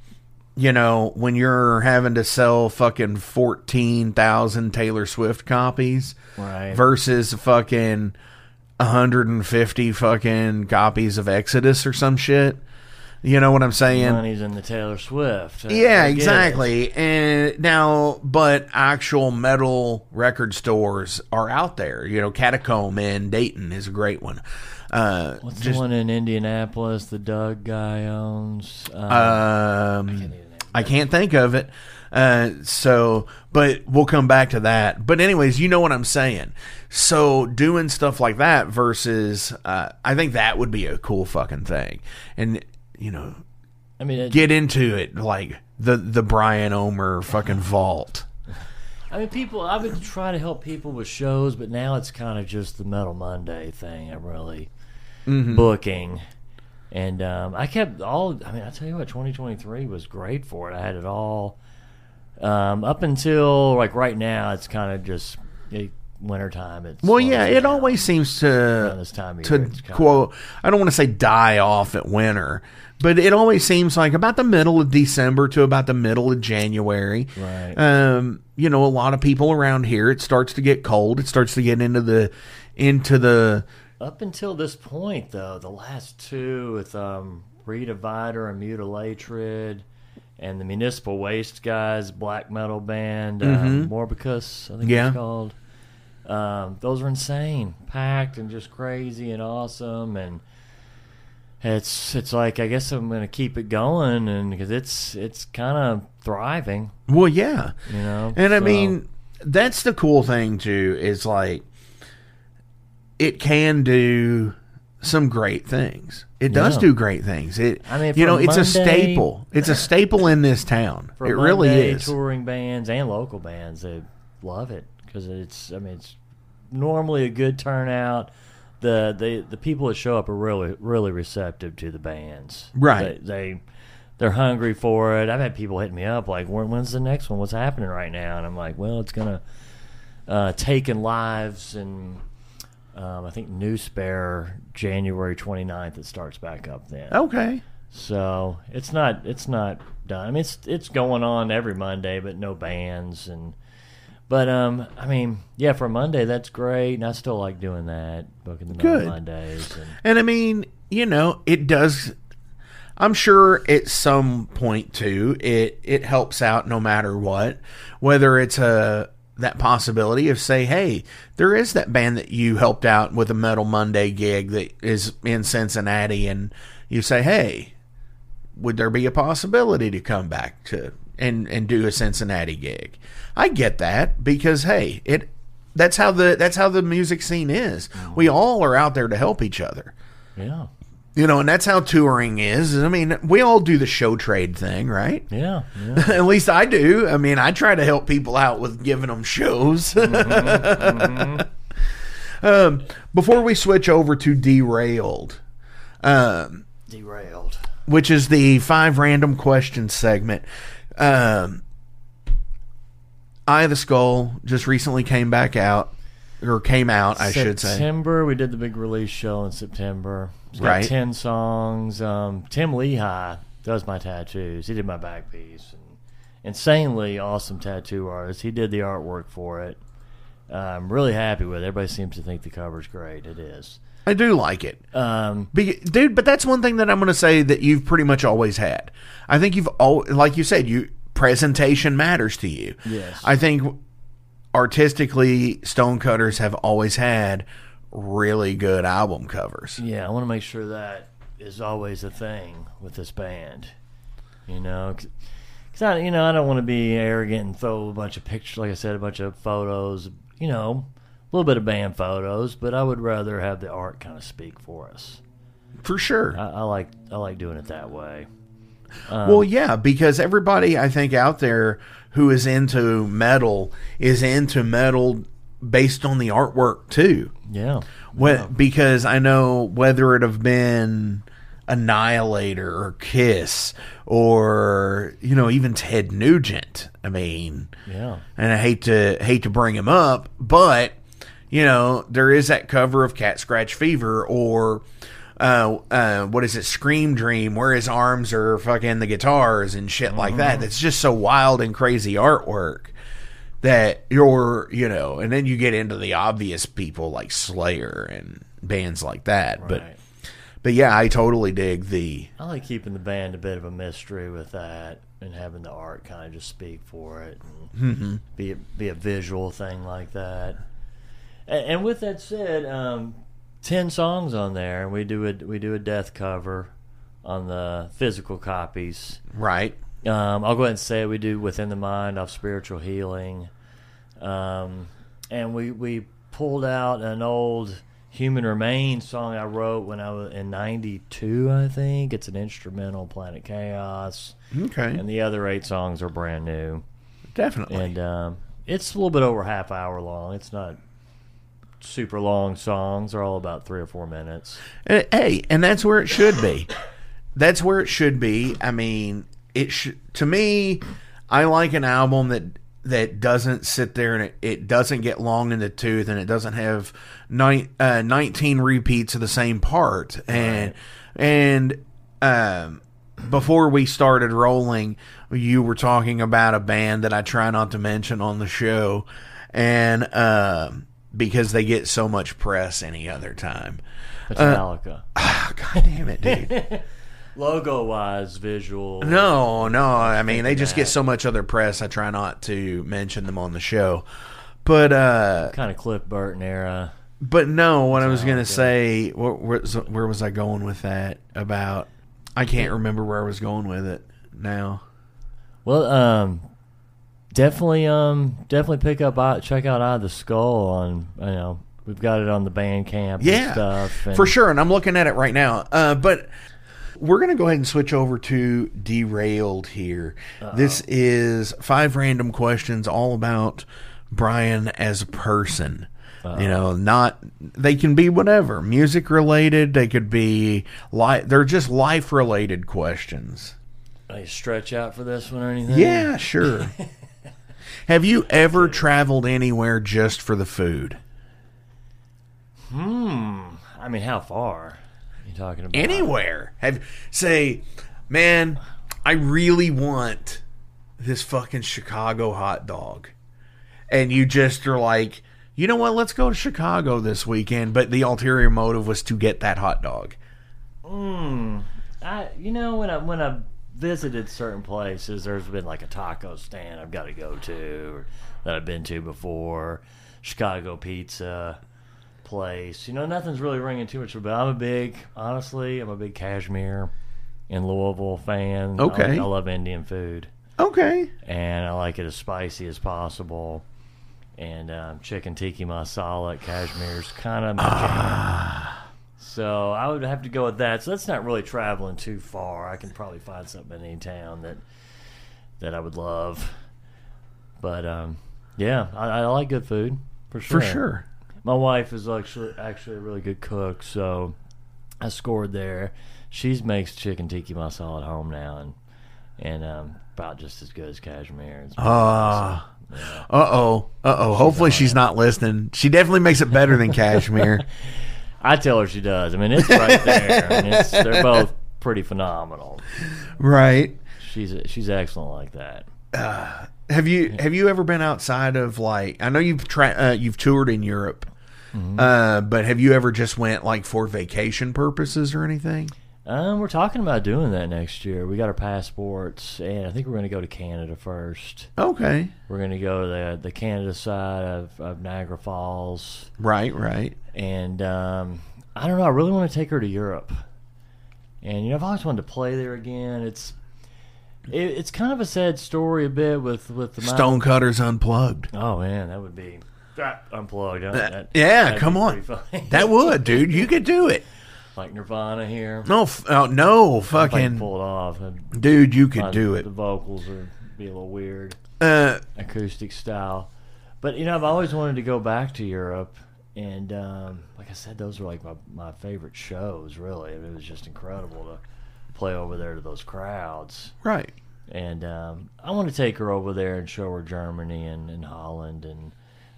you know, when you're having to sell fucking fourteen thousand Taylor Swift copies right. versus fucking one hundred fifty fucking copies of Exodus or some shit, You know what I'm saying? Money's in the Taylor Swift. Yeah, exactly. And now, but actual metal record stores are out there. You know, Catacomb in Dayton is a great one. Uh, What's just, the one in Indianapolis the Doug guy owns? Um, um, I, can't I can't think of it. Uh, so, but we'll come back to that. But anyways, you know what I'm saying. So doing stuff like that versus, uh, I think that would be a cool fucking thing. And, you know, I mean, it, get into it like the the Brian Omer fucking vault. I mean, people. I've been trying to help people with shows, but now it's kind of just the Metal Monday thing. I'm really mm-hmm. booking, and um, I kept all. I mean, I tell you what, twenty twenty-three was great for it. I had it all um, up until like right now. It's kind of just. It, Wintertime, it's well, yeah. It down. Always seems to around this time of to year, quote. I don't want to say die off at winter, but it always seems like about the middle of December to about the middle of January. Right. Um. You know, a lot of people around here. It starts to get cold. It starts to get into the into the. Up until this point, though, the last two with um Redivider and Mutilatred. And the Municipal Waste guys, black metal band, mm-hmm. um, Morbicus. I think yeah. it's called. Um, those are insane, packed and just crazy and awesome, and it's it's like I guess I'm gonna keep it going, and because it's it's kind of thriving. Well, yeah, you know, and so. I mean that's the cool thing too is like it can do some great things. It does yeah. do great things. It I mean, you know, Monday, it's a staple. It's a staple in this town. For it Monday, really is. Touring bands and local bands, they love it. Because it's, I mean, it's normally a good turnout. The, the the people that show up are really, really receptive to the bands. Right. They, they, they're hungry for it. I've had people hitting me up like, when, when's the next one? What's happening right now? And I'm like, well, it's going to uh, take in lives. And um, I think New Spare, January twenty-ninth, it starts back up then. Okay. So it's not it's not done. I mean, it's, it's going on every Monday, but no bands and... But, um, I mean, yeah, for Monday, that's great, and I still like doing that, booking the Good. Mondays. And, and, I mean, you know, it does, I'm sure at some point, too, it, it helps out no matter what, whether it's a that possibility of, say, hey, there is that band that you helped out with a Metal Monday gig that is in Cincinnati, and you say, hey, would there be a possibility to come back to and and do a Cincinnati gig. I get that because hey, it that's how the that's how the music scene is. We all are out there to help each other. Yeah. You know, and that's how touring is. I mean, we all do the show trade thing, right? Yeah. yeah. At least I do. I mean, I try to help people out with giving them shows. mm-hmm, mm-hmm. Um, before we switch over to Derailed. Um, Derailed. Which is the five random questions segment. Um, Eye of the Skull just recently came back out, or came out, I September, should say. September, we did the big release show in September. It's got right. ten songs. Um, Tim Lehigh does my tattoos. He did my back piece. And insanely awesome tattoo artist. He did the artwork for it. Uh, I'm really happy with it. Everybody seems to think the cover's great. It is. I do like it. Um, but, dude, but that's one thing that I'm going to say that you've pretty much always had. I think you've always, like you said, you presentation matters to you. Yes. I think artistically, Stonecutters have always had really good album covers. Yeah, I want to make sure that is always a thing with this band. You know, because I, you know, I don't want to be arrogant and throw a bunch of pictures, like I said, a bunch of photos, you know. A little bit of band photos, but I would rather have the art kind of speak for us. For sure. I, I like I like doing it that way. Um, well, yeah, because everybody I think out there who is into metal is into metal based on the artwork too. Yeah. When, yeah. Because I know whether it have been Annihilator or Kiss or you know even Ted Nugent. I mean, yeah. And I hate to hate to bring him up, but you know, there is that cover of Cat Scratch Fever or, uh, uh, what is it, Scream Dream, where his arms are fucking the guitars and shit like mm-hmm. that. That's just so wild and crazy artwork that you're, you know, and then you get into the obvious people like Slayer and bands like that. Right. But But yeah, I totally dig the... I like keeping the band a bit of a mystery with that and having the art kind of just speak for it and mm-hmm. be, a, be a visual thing like that. And, and with that said, um, ten songs on there, and we do a, we do a Death cover on the physical copies. Right. Um, I'll go ahead and say we do Within the Mind off Spiritual Healing. Um, and we we pulled out an old Human Remains song I wrote when I was in ninety-two, I think. It's an instrumental, Planet Chaos. Okay. And the other eight songs are brand new. Definitely. And um, it's a little bit over half hour long. It's not super long songs. They're all about three or four minutes. Hey, and that's where it should be. That's where it should be. I mean, it sh- to me, I like an album that... that doesn't sit there and it, it doesn't get long in the tooth and it doesn't have ni- uh, nineteen repeats of the same part. And, right. and um, before we started rolling, you were talking about a band that I try not to mention on the show and um, because they get so much press any other time. That's uh, Metallica. Oh, God damn it, dude. Logo-wise, visual... No, no. I mean, they just get so much other press, I try not to mention them on the show. But, uh... kind of Cliff Burton era. But, no, what I was going to say... Where, where was I going with that? About... I can't remember where I was going with it now. Well, um... Definitely, um... Definitely pick up... Check out Eye of the Skull on, you know... We've got it on the Bandcamp yeah, and stuff. And for sure, and I'm looking at it right now. Uh, but... We're going to go ahead and switch over to Derailed here. Uh-oh. This is five random questions all about Brian as a person. Uh-oh. You know, not they can be whatever, music related, they could be li- they're just life related questions. Are you stretch out for this one or anything? Yeah, sure. Have you ever traveled anywhere just for the food? Hmm. I mean, how far? Talking about anywhere have say man I really want this fucking Chicago hot dog and you just are like, you know what, let's go to Chicago this weekend, but the ulterior motive was to get that hot dog. mm, I you know when I when I visited certain places there's been like a taco stand I've got to go to or that I've been to before, Chicago pizza place, you know, nothing's really ringing too much about. I'm a big, honestly, I'm a big Kashmir and Louisville fan. Okay, I, I love Indian food. Okay, and I like it as spicy as possible. And um, chicken tikka masala at Kashmir's kind of my ah. So I would have to go with that. So that's not really traveling too far. I can probably find something in any town that that I would love. But um, yeah, I, I like good food for sure. For sure. My wife is actually actually a really good cook, so I scored there. She makes chicken tikka masala at home now, and and um, about just as good as Kashmir. Uh, so, yeah. Uh-oh, uh-oh. She's Hopefully she's it. not listening. She definitely makes it better than Kashmir. I tell her she does. I mean, it's right there. I mean, it's, they're both pretty phenomenal. Right. She's she's excellent like that. Uh, have you have you ever been outside of, like, I know you've tra- uh, you've toured in Europe. Mm-hmm. Uh, but have you ever just went, like, for vacation purposes or anything? Um, we're talking about doing that next year. We got our passports, and I think we're going to go to Canada first. Okay. We're going to go to the, the Canada side of, of Niagara Falls. Right, right. And um, I don't know. I really want to take her to Europe. And, you know, I've always wanted to play there again. It's it, it's kind of a sad story a bit with, with the... Stonecutters Unplugged. Oh, man, that would be... Unplugged. Huh? That, yeah, come on. That would, dude. You could do it. Like Nirvana here. No, f- oh, no, fucking. Pull it off. I'd, dude, you could do it. The vocals would be a little weird. Uh, Acoustic style. But, you know, I've always wanted to go back to Europe. And, um, like I said, those were like my, my favorite shows, really. I mean, it was just incredible to play over there to those crowds. Right. And um, I want to take her over there and show her Germany and, and Holland and.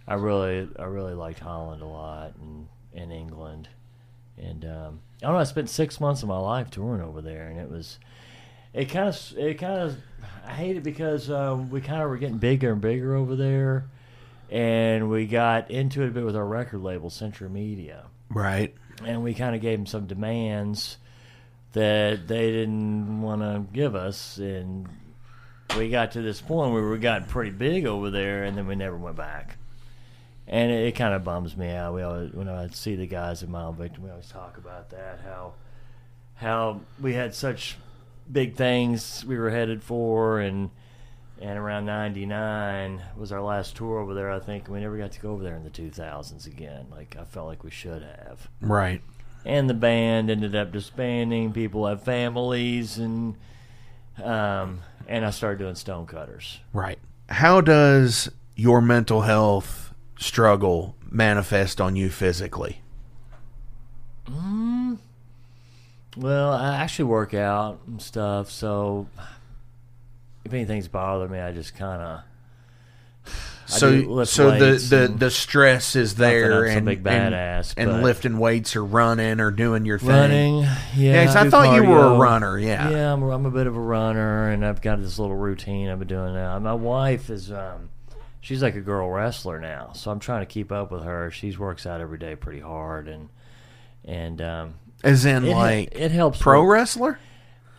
I really, I really liked Holland a lot, and, and England, and um, I don't know. I spent six months of my life touring over there, and it was, it kind of, it kind of, I hate it because uh, we kind of were getting bigger and bigger over there, and we got into it a bit with our record label, Century Media, right? And we kind of gave them some demands that they didn't want to give us. And we got to this point where we got pretty big over there, and then we never went back. And it, it kind of bums me out. We always, when I see the guys in My Own Victim, we always talk about that, how how we had such big things we were headed for, and and around ninety-nine was our last tour over there, I think, and we never got to go over there in the two thousands again. Like, I felt like we should have. Right. And the band ended up disbanding. People have families, and um, and I started doing Stonecutters. Right. How does your mental health struggle manifest on you physically? Mm, well, I actually work out and stuff, so if anything's bothering me, I just kind of so so the, the, the stress is there, and, big badass, and, and lifting weights or running or doing your thing. Running, yeah. yeah I, I thought cardio. You were a runner, yeah. Yeah, I'm, I'm a bit of a runner, and I've got this little routine I've been doing now. My wife is, um, she's like a girl wrestler now, so I'm trying to keep up with her. She works out every day pretty hard, and and um, as in it, like it helps pro with, wrestler.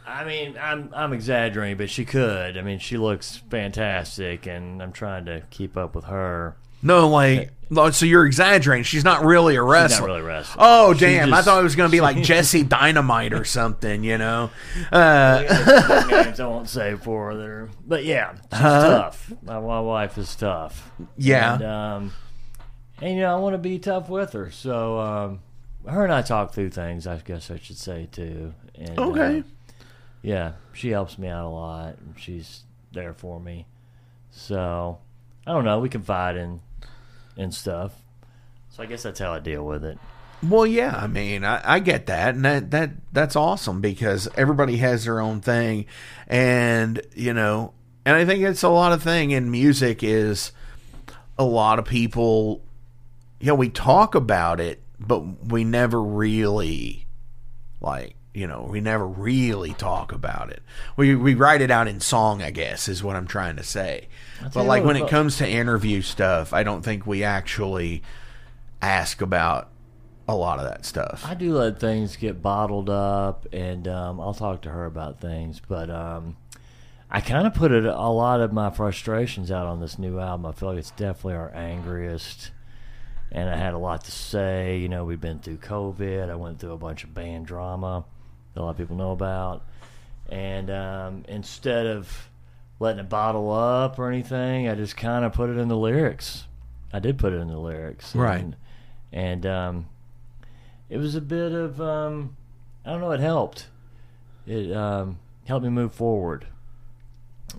I mean, I'm I'm exaggerating, but she could. I mean, she looks fantastic, and I'm trying to keep up with her. No, like, so you're exaggerating. She's not really a wrestler. She's not really a wrestler. Oh, she damn. Just, I thought it was going to be like Jesse Dynamite or something, you know. Uh, names I won't say for her. But, yeah, she's huh? tough. My, my wife is tough. Yeah. And, um, and you know, I want to be tough with her. So um, her and I talk through things, I guess I should say, too. And, okay. Uh, yeah, she helps me out a lot, and she's there for me. So, I don't know, we confide in in stuff. So I guess that's how I deal with it. Well, yeah, I mean, I, I get that, and that, that that's awesome because everybody has their own thing. And, you know, and I think it's a lot of thing in music is a lot of people, you know, we talk about it, but we never really, like, you know, we never really talk about it. We we write it out in song, I guess, is what I'm trying to say. But, like, when it comes to interview stuff, I don't think we actually ask about a lot of that stuff. I do let things get bottled up, and um, I'll talk to her about things. But um, I kind of put it, a lot of my frustrations out on this new album. I feel like it's definitely our angriest. And I had a lot to say. You know, we've been through COVID. I went through a bunch of band drama that a lot of people know about, and um, instead of letting it bottle up or anything, I just kind of put it in the lyrics. I did put it in the lyrics, right? And, and um, it was a bit of um, I don't know. It helped. It um, helped me move forward,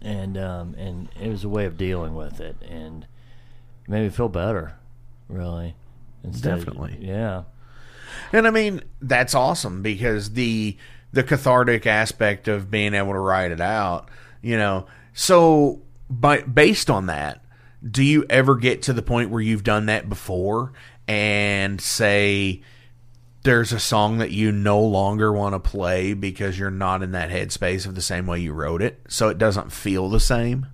and um, and it was a way of dealing with it, and it made me feel better, really. Instead, definitely, yeah. And I mean, that's awesome because the the cathartic aspect of being able to write it out, you know. So, by, based on that, do you ever get to the point where you've done that before and say there's a song that you no longer want to play because you're not in that headspace of the same way you wrote it, so it doesn't feel the same?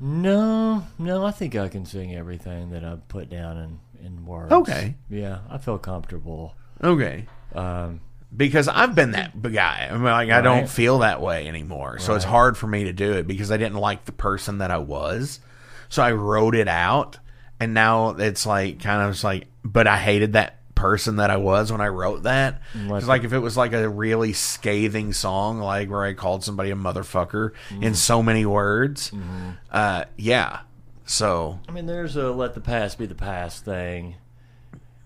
No, no, I think I can sing everything that I put down in in words. Okay. Yeah, I feel comfortable. Okay. Um, because I've been that guy. I mean, like, right? I don't feel that way anymore. Right. So it's hard for me to do it because I didn't like the person that I was. So I wrote it out, and now it's like kind of it's like, but I hated that person that I was when I wrote that. Because like if it was like a really scathing song, like where I called somebody a motherfucker mm-hmm. in so many words, mm-hmm. uh, yeah. So I mean, there's a let the past be the past thing,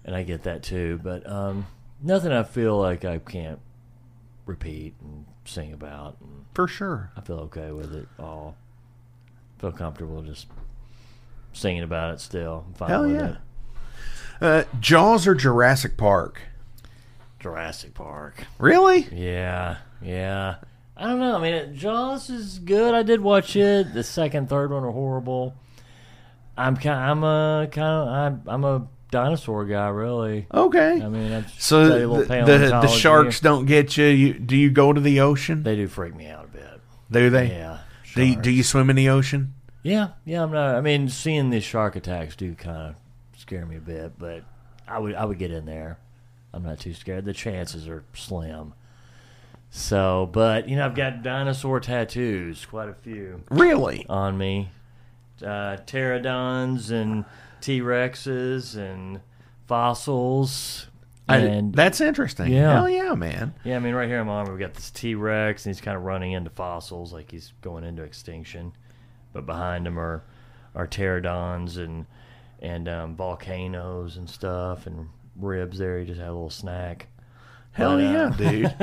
and I get that too. But um, nothing I feel like I can't repeat and sing about. And for sure, I feel okay with it all. I feel comfortable just singing about it still. Hell yeah. It. Uh, Jaws or Jurassic Park? Jurassic Park. Really? Yeah, yeah. I don't know. I mean, it, Jaws is good. I did watch it. The second, third one are horrible. I'm kind. I'm a kind of. I'm, I'm a dinosaur guy, really. Okay. I mean, I'm so the, the, the sharks don't get you. you. Do you go to the ocean? They do freak me out a bit. Do they? Yeah. Do you, do you swim in the ocean? Yeah, yeah. I'm not. I mean, seeing these shark attacks do kind of scare me a bit, but I would I would get in there. I I'm not too scared. The chances are slim. So, but, you know, I've got dinosaur tattoos, quite a few. Really? On me. Uh, pterodons and T-Rexes and fossils. And I, that's interesting. Yeah. Hell yeah, man. Yeah, I mean, right here in my arm, we've got this T-Rex, and he's kind of running into fossils, like he's going into extinction. But behind him are, are pterodons and and um, volcanoes and stuff, and ribs there. He just had a little snack. Hell but, yeah, uh, dude.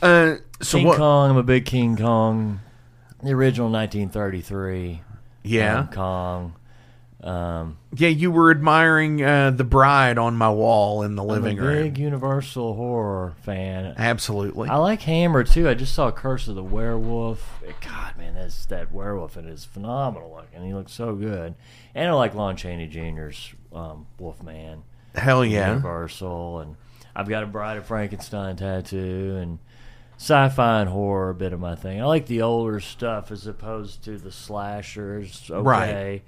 Uh, so King what? Kong, I'm a big King Kong. The original nineteen thirty-three. Yeah. Kong. Um, yeah, you were admiring uh, The Bride on my wall in the living room. I'm a big room. Universal horror fan. Absolutely. I like Hammer, too. I just saw Curse of the Werewolf. God, man, that's, that werewolf it is phenomenal looking. He looks so good. And I like Lon Chaney Junior's um, Wolfman. Hell yeah. Universal. And I've got a Bride of Frankenstein tattoo, and sci-fi and horror a bit of my thing. I like the older stuff as opposed to the slashers. Okay. Right.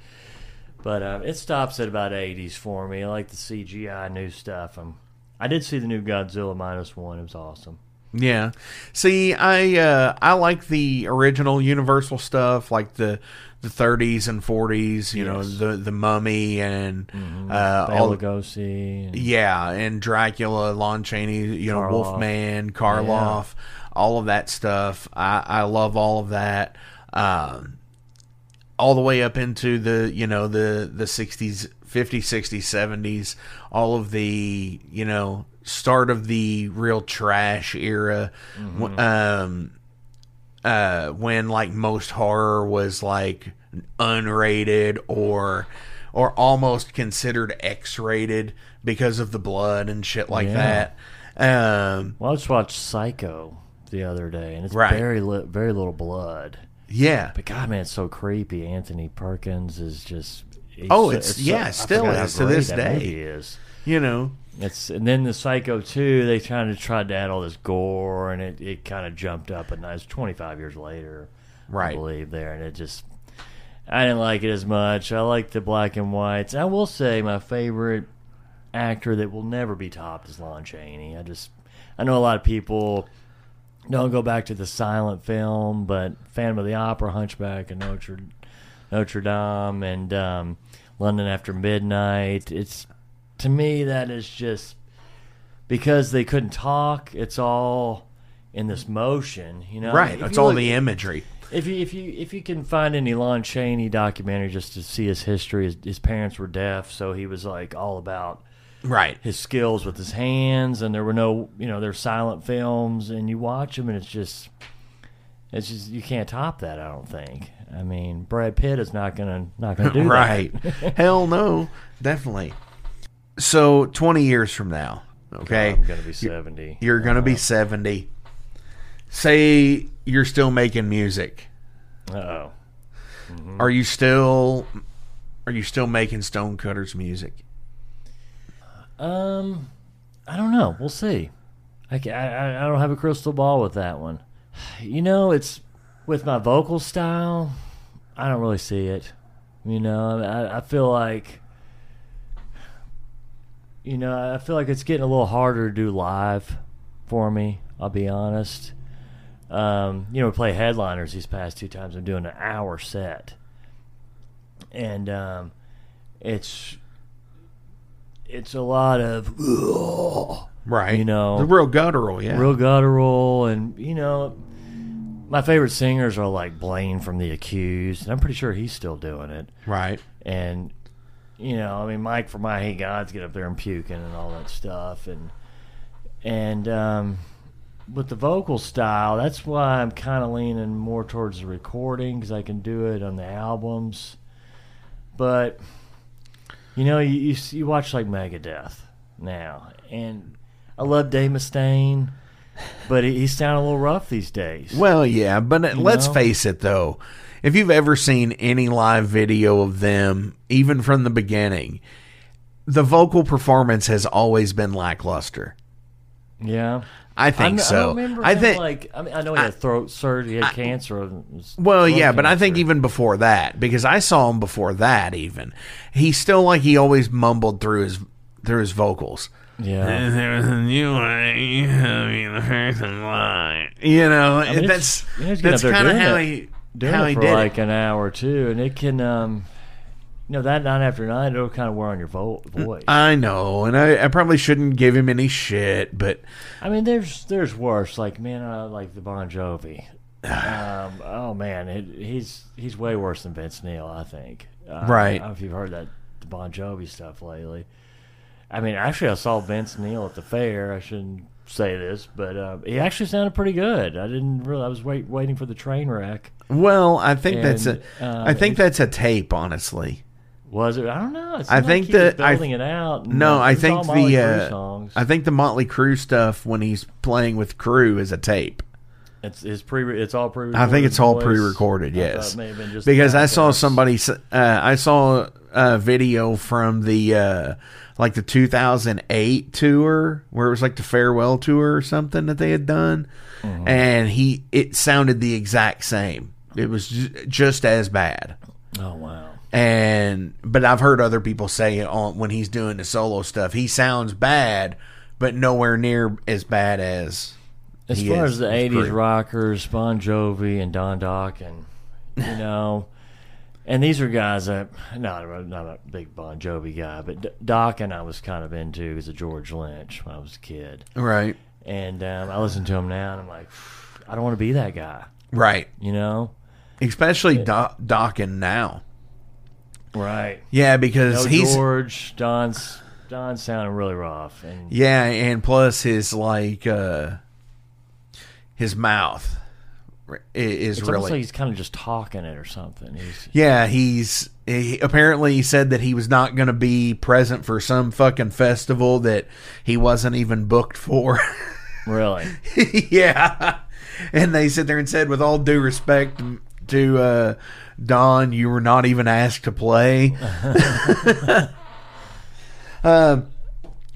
But uh, it stops at about eighties for me. I like the C G I new stuff. I'm, I did see the new Godzilla minus one. It was awesome. Yeah. See, I uh, I like the original Universal stuff, like the the thirties and forties. You yes. know, the the Mummy and mm-hmm. uh, all Lugosi. And yeah, and Dracula, Lon Chaney, you know, Karloff. Wolfman, Karloff, yeah. all of that stuff. I, I love all of that. Um, all the way up into the, you know, the, the sixties, fifties, sixties, seventies, all of the, you know, start of the real trash era, mm-hmm. um, uh, when like most horror was like unrated or, or almost considered X-rated because of the blood and shit like yeah. that. Um, well, I just watched Psycho the other day, and it's right. very, li- very little blood. Yeah. But God, man, it's so creepy. Anthony Perkins is just... Oh, it's, it's yeah, so, still is to this day. He is. You know. It's And then the Psycho two, they kind of tried to add all this gore, and it, it kind of jumped up, and it's twenty-five years later, right. I believe, there. And it just... I didn't like it as much. I like the black and whites. I will say my favorite actor that will never be topped is Lon Chaney. I just... I know a lot of people... Don't go back to the silent film, but Phantom of the Opera, Hunchback of Notre, Notre Dame, and um, London After Midnight. It's to me that is just because they couldn't talk. It's all in this motion, you know. Right, if it's all look, the imagery. If you if you if you can find any Lon Chaney documentary just to see his history, his, his parents were deaf, so he was like all about. Right. His skills with his hands, and there were no, you know, there's silent films, and you watch them, and it's just, it's just, you can't top that, I don't think. I mean, Brad Pitt is not going to, not going to do right. that. Right. Hell no. Definitely. So, twenty years from now, okay? God, I'm going to be seventy. You're going to uh, be seventy. Say you're still making music. Uh-oh. Mm-hmm. Are you still, are you still making Stonecutters music? Um, I don't know. We'll see. I, I, I don't have a crystal ball with that one. You know, it's with my vocal style, I don't really see it. You know, I, I feel like, you know, I feel like it's getting a little harder to do live for me, I'll be honest. Um, you know, we play headliners these past two times. I'm doing an hour set. And um, it's... It's a lot of, right? You know, the real guttural, yeah, real guttural, and you know, my favorite singers are like Blaine from The Accused, and I'm pretty sure he's still doing it, right? And you know, I mean, Mike from My Hate Gods get up there and puking and all that stuff, and and um, with the vocal style, that's why I'm kind of leaning more towards the recording because I can do it on the albums, but. You know, you, you you watch like Megadeth now, and I love Dave Mustaine, but he, he's sounding a little rough these days. Well, yeah, but you let's know? face it, though. If you've ever seen any live video of them, even from the beginning, the vocal performance has always been lackluster. Yeah. I think I, so. I remember I him think, like I, mean, I know he had I, throat surgery, he had I, cancer. Well, yeah, cancer. But I think even before that, because I saw him before that, even he still like he always mumbled through his through his vocals. Yeah. If there was a new way, I mean, the person lied. You know, I mean, that's that's kind of how he doing how it he for did like it. An hour or two, and it can, um, you know, that night after night, it'll kind of wear on your vo- voice. I know, and I, I probably shouldn't give him any shit, but I mean, there's there's worse. Like man, uh, like the Bon Jovi. um, oh man, it, he's he's way worse than Vince Neil, I think. Uh, right. I don't know if you've heard that the Bon Jovi stuff lately. I mean, actually, I saw Vince Neil at the fair. I shouldn't say this, but uh, he actually sounded pretty good. I didn't really. I was wait, waiting for the train wreck. Well, I think and, that's a. Um, I think that's a tape, honestly. Was it? I don't know. It I think like that building I, it out. No, I think the. Uh, I think the Motley Crue stuff when he's playing with Crew is a tape. It's it's pre it's all pre. I think it's all pre recorded. Yes, may have been just because I saw somebody. Uh, I saw a video from the uh, like the two thousand eight tour where it was like the farewell tour or something that they had done, mm-hmm. and he it sounded the exact same. It was just, just as bad. Oh wow. And but I've heard other people say it on when he's doing the solo stuff, he sounds bad, but nowhere near as bad as. As he far is, as the eighties Crew. Rockers, Bon Jovi and Don Dokken, you know, and these are guys that, no, I'm not a big Bon Jovi guy, but Dokken I was kind of into as a George Lynch when I was a kid. Right. And um, I listen to him now, and I'm like, I don't want to be that guy. Right. You know? Especially it, Do- Dokken now. Right. Yeah, because no he's... George, Don's, Don's sounding really rough. And, yeah, and plus his, like... Uh, his mouth is it's really... It's like he's kind of just talking it or something. He's, yeah, he's... He, apparently he said that he was not going to be present for some fucking festival that he wasn't even booked for. Really? Yeah. And they sit there and said, with all due respect to uh, Don, you were not even asked to play. um...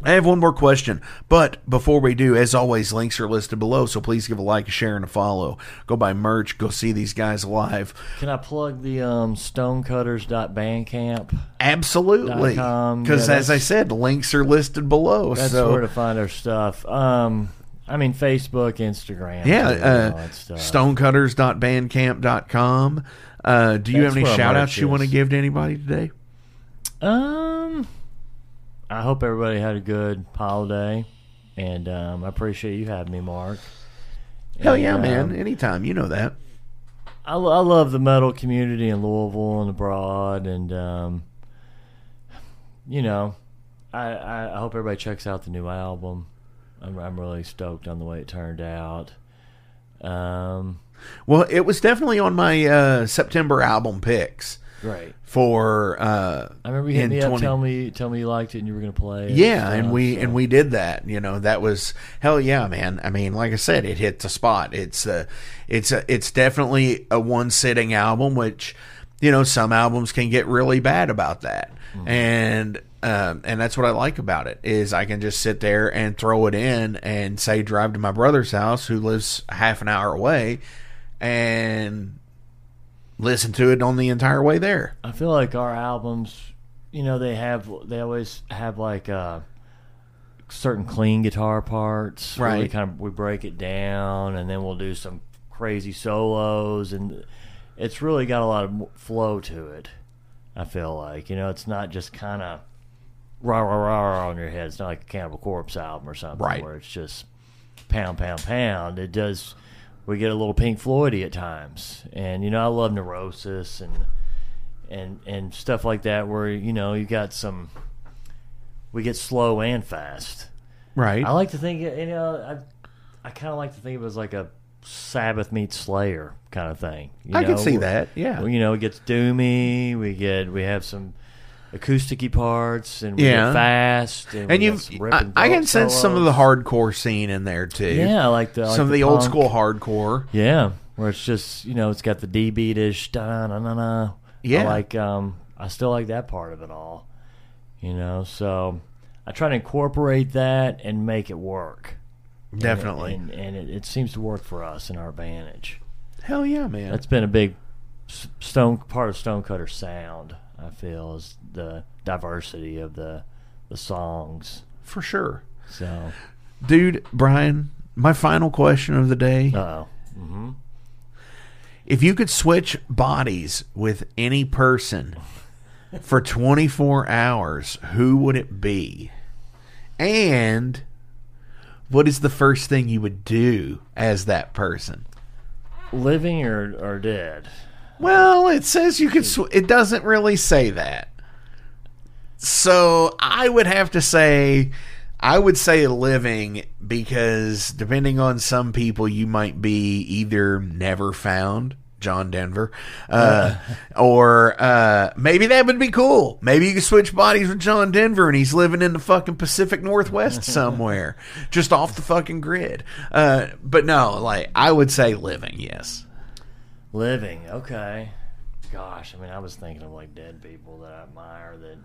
I have one more question, but before we do, as always, links are listed below, so please give a like, a share, and a follow. Go buy merch. Go see these guys live. Can I plug the um, stonecutters dot bandcamp dot com? Absolutely. Because yeah, as I said, links are listed below. That's so. Where to find our stuff. Um, I mean, Facebook, Instagram. Yeah, uh, stonecutters dot bandcamp dot com. Uh, do you That's have any shout-outs you want to give to anybody today? Um... I hope everybody had a good holiday, and um, I appreciate you having me, Mark. Hell and, yeah, man. Um, Anytime. You know that. I, I love the metal community in Louisville and abroad, and, um, you know, I, I hope everybody checks out the new album. I'm, I'm really stoked on the way it turned out. Um, well, it was definitely on my uh, September album picks. Right. For uh, I remember you hit me up, tell me, tell me you liked it, and you were going to play. Yeah, and, and we so. and we did that. You know, that was hell yeah, man. I mean, like I said, it hit the spot. It's a, it's a, it's definitely a one sitting album, which you know some albums can get really bad about that, mm-hmm. and um, and that's what I like about it is I can just sit there and throw it in and say drive to my brother's house who lives half an hour away, and. Listen to it on the entire way there. I feel like our albums, you know, they have they always have like uh, certain clean guitar parts. Right. We kind of we break it down, and then we'll do some crazy solos, and it's really got a lot of flow to it. I feel like you know, it's not just kind of rah rah rah on your head. It's not like a Cannibal Corpse album or something right. where it's just pound pound pound. It does. We get a little Pink Floyd-y at times, and you know I love Neurosis and and and stuff like that. Where you know you got some, we get slow and fast. Right. I like to think you know I I kind of like to think of it as like a Sabbath meets Slayer kind of thing. You know? I can see that. Yeah. You know it gets doomy. We get we have some acoustic-y parts and we yeah. get fast. And, and you, I, I can sense solos. Some of the hardcore scene in there too. Yeah, like the like some of the, the old school hardcore. Yeah, where it's just you know it's got the D beatish da na na na. Yeah, I like um, I still like that part of it all. You know, so I try to incorporate that and make it work. Definitely, and, and, and it, it seems to work for us and our advantage. Hell yeah, man! That's been a big stone part of Stonecutter sound. I feel is the diversity of the the songs for sure. So, dude, Brian, my final question of the day. Uh-oh. Mm-hmm. If you could switch bodies with any person for twenty-four hours, who would it be? And what is the first thing you would do as that person? Living or, or dead? Well, it says you could... Sw- it doesn't really say that. So I would have to say... I would say living, because depending on some people, you might be either never found, John Denver, uh, or uh, maybe that would be cool. Maybe you could switch bodies with John Denver and he's living in the fucking Pacific Northwest somewhere, just off the fucking grid. Uh, but no, like, I would say living, yes. Living, okay. Gosh, I mean, I was thinking of, like, dead people that I admire that,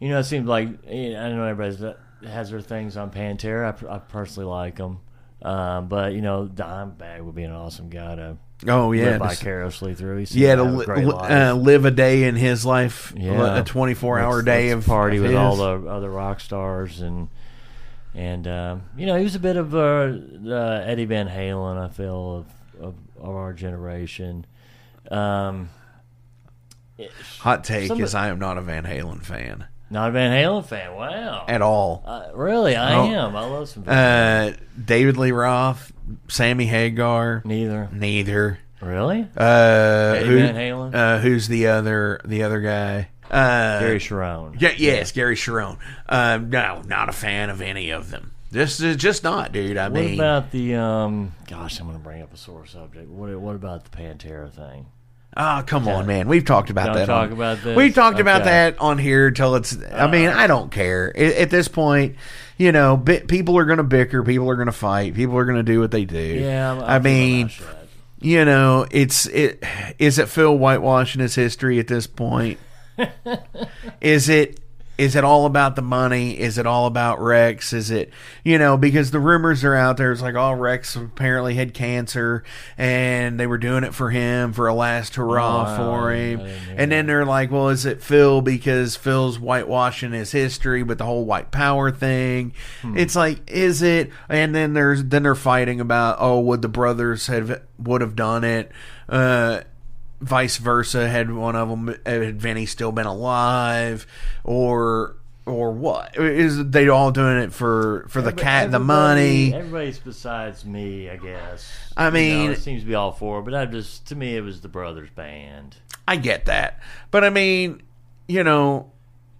you know, it seems like, you know, I don't know, everybody's... That, has their things on Pantera. I, I personally like them, uh, but you know, Dimebag would be an awesome guy to oh yeah live vicariously through. He yeah, to li- uh, live a day in his life, yeah. a twenty-four hour let's, day let's of party of with his. all the other rock stars, and and uh, you know, he was a bit of uh, uh, Eddie Van Halen, I feel, of of, of our generation. Um, Hot take somebody, is I am not a Van Halen fan. Not a Van Halen fan, wow. At all. Uh, really, I oh. am. I love some Van Halen. Uh, David Lee Roth, Sammy Hagar. Neither. Neither. Really? Uh, Eddie who, Van Halen? Uh, who's the other the other guy? Uh, Gary Cherone. Yeah, yes, yeah. Gary Cherone. Uh, no, not a fan of any of them. This is just not, dude. I what mean. What about the, um, gosh, I'm going to bring up a sore subject. What, what about the Pantera thing? Oh, come yeah. on, man. We've talked about don't that. Talk on, about this. We've talked okay. about that on here till it's... I mean, I don't care. It, at this point, you know, bi- people are going to bicker. People are going to fight. People are going to do what they do. Yeah, I'm, I I'm mean, you know, it's... It, is it Phil whitewashing his history at this point? Is it... Is it all about the money? Is it all about Rex? Is it, you know, because the rumors are out there. It's like, oh, Rex apparently had cancer and they were doing it for him for a last hurrah oh, for him. And then they're like, well, is it Phil because Phil's whitewashing his history with the whole white power thing? Hmm. It's like, is it? And then there's then they're fighting about, oh, would the brothers have would have done it? Uh, vice versa, had one of them, had Vinny still been alive, or or what? Is they all doing it for, for the Everybody, cat and the money? Everybody's besides me, I guess. I mean... You know, it seems to be all four, but I just, to me, it was the brothers band. I get that. But I mean, you know,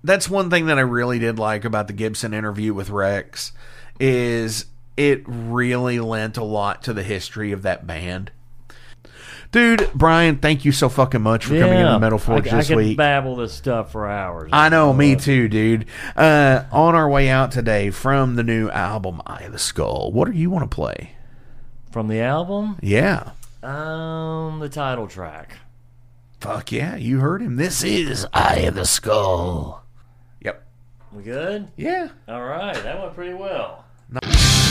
that's one thing that I really did like about the Gibson interview with Rex, is it really lent a lot to the history of that band. Dude, Brian, thank you so fucking much for yeah, coming into Metal Forge I, this I week. I could babble this stuff for hours. I know, me it. too, dude. Uh, on our way out today from the new album, Eye of the Skull, what do you want to play? From the album? Yeah. Um, the title track. Fuck yeah, you heard him. This is Eye of the Skull. Yep. We good? Yeah. All right, that went pretty well. Nice.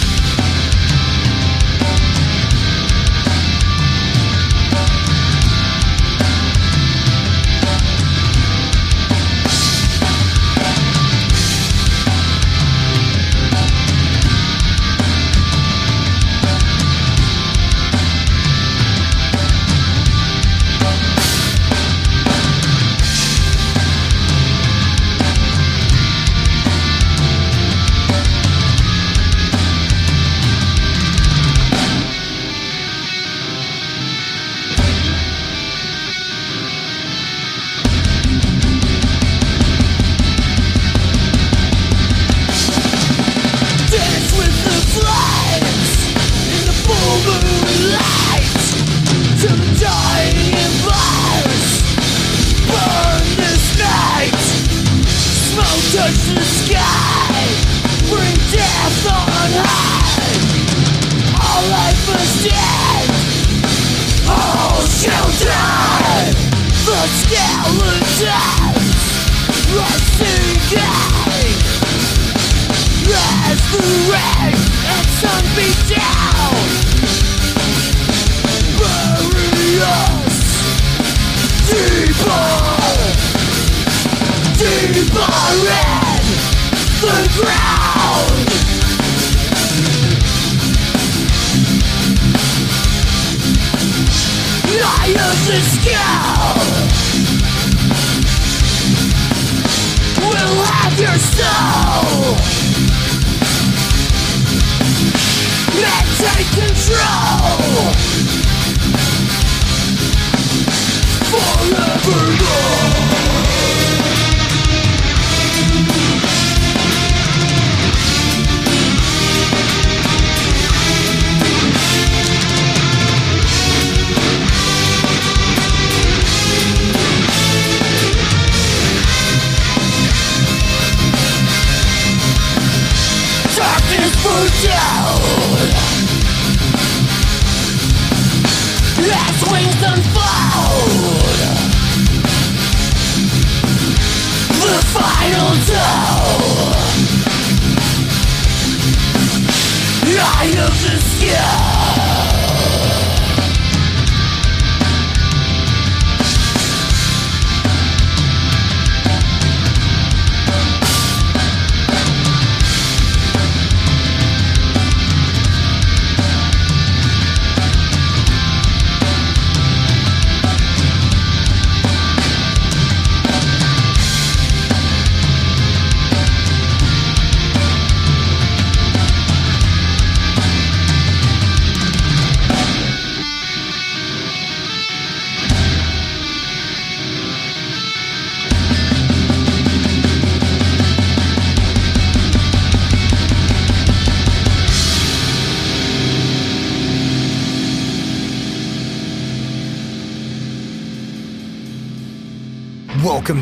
As the rain and sun beat down, the Skull will have your soul and take control forevermore. Darkness moves down as wings unfold. The final dough, Eye of the Welcome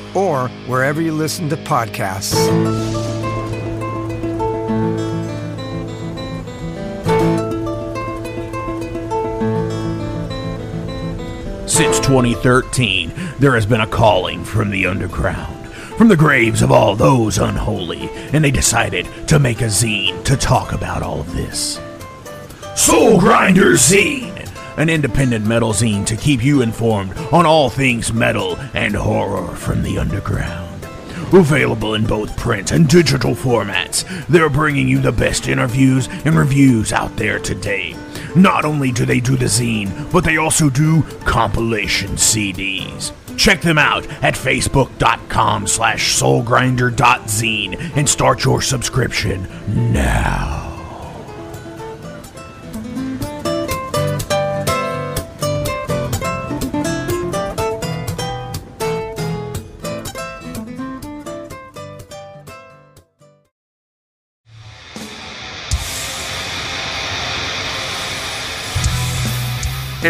or wherever you listen to podcasts. Since twenty thirteen, there has been a calling from the underground, from the graves of all those unholy, and they decided to make a zine to talk about all of this. Soul Grinder Zine! An independent metal zine to keep you informed on all things metal and horror from the underground. Available in both print and digital formats, they're bringing you the best interviews and reviews out there today. Not only do they do the zine, but they also do compilation C Ds. Check them out at facebook.com slash soulgrinder.zine and start your subscription now. Hey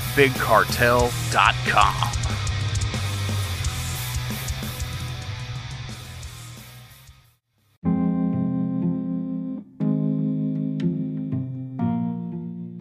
big cartel dot com. big cartel dot com.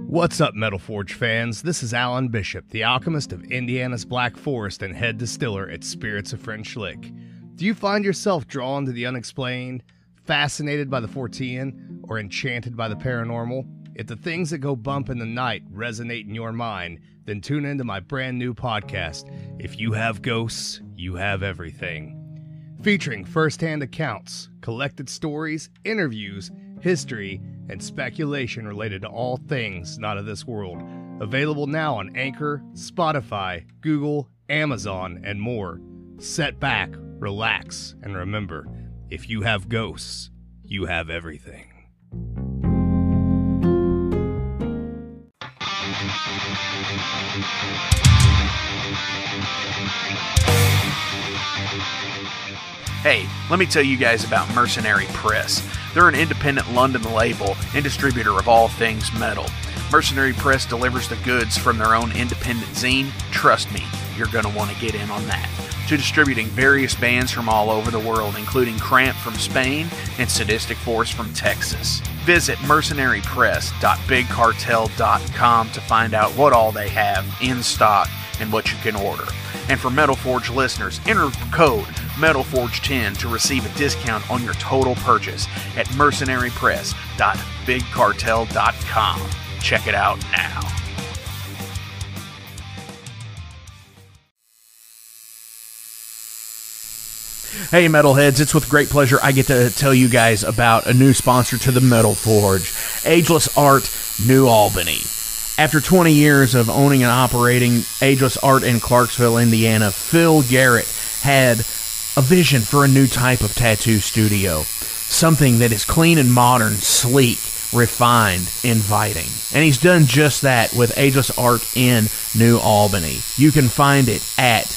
What's up, Metal Forge fans? This is Alan Bishop, the alchemist of Indiana's Black Forest and head distiller at Spirits of French Lick. Do you find yourself drawn to the unexplained, fascinated by the Fortean, or enchanted by the paranormal? If the things that go bump in the night resonate in your mind, then tune into my brand new podcast, If You Have Ghosts, You Have Everything. featuring first-hand accounts, collected stories, interviews, history, and speculation related to all things not of this world. Available now on Anchor, Spotify, Google, Amazon, and more. Set back, relax, and remember, if you have ghosts, you have everything. Hey, let me tell you guys about Mercenary Press. They're an independent London label and distributor of all things metal. Mercenary Press delivers the goods from their own independent zine. Trust me, you're going to want to get in on that. To distributing various bands from all over the world, including Cramp from Spain and Sadistic Force from Texas. Visit mercenary press dot big cartel dot com to find out what all they have in stock and what you can order. And for Metal Forge listeners, enter code Metal Forge ten to receive a discount on your total purchase at mercenary press dot big cartel dot com. Check it out now. Hey Metalheads, it's with great pleasure I get to tell you guys about a new sponsor to the Metal Forge, Ageless Art, New Albany. After twenty years of owning and operating Ageless Art in Clarksville, Indiana, Phil Garrett had a vision for a new type of tattoo studio. Something that is clean and modern, sleek, refined, inviting. And he's done just that with Ageless Art in New Albany. You can find it at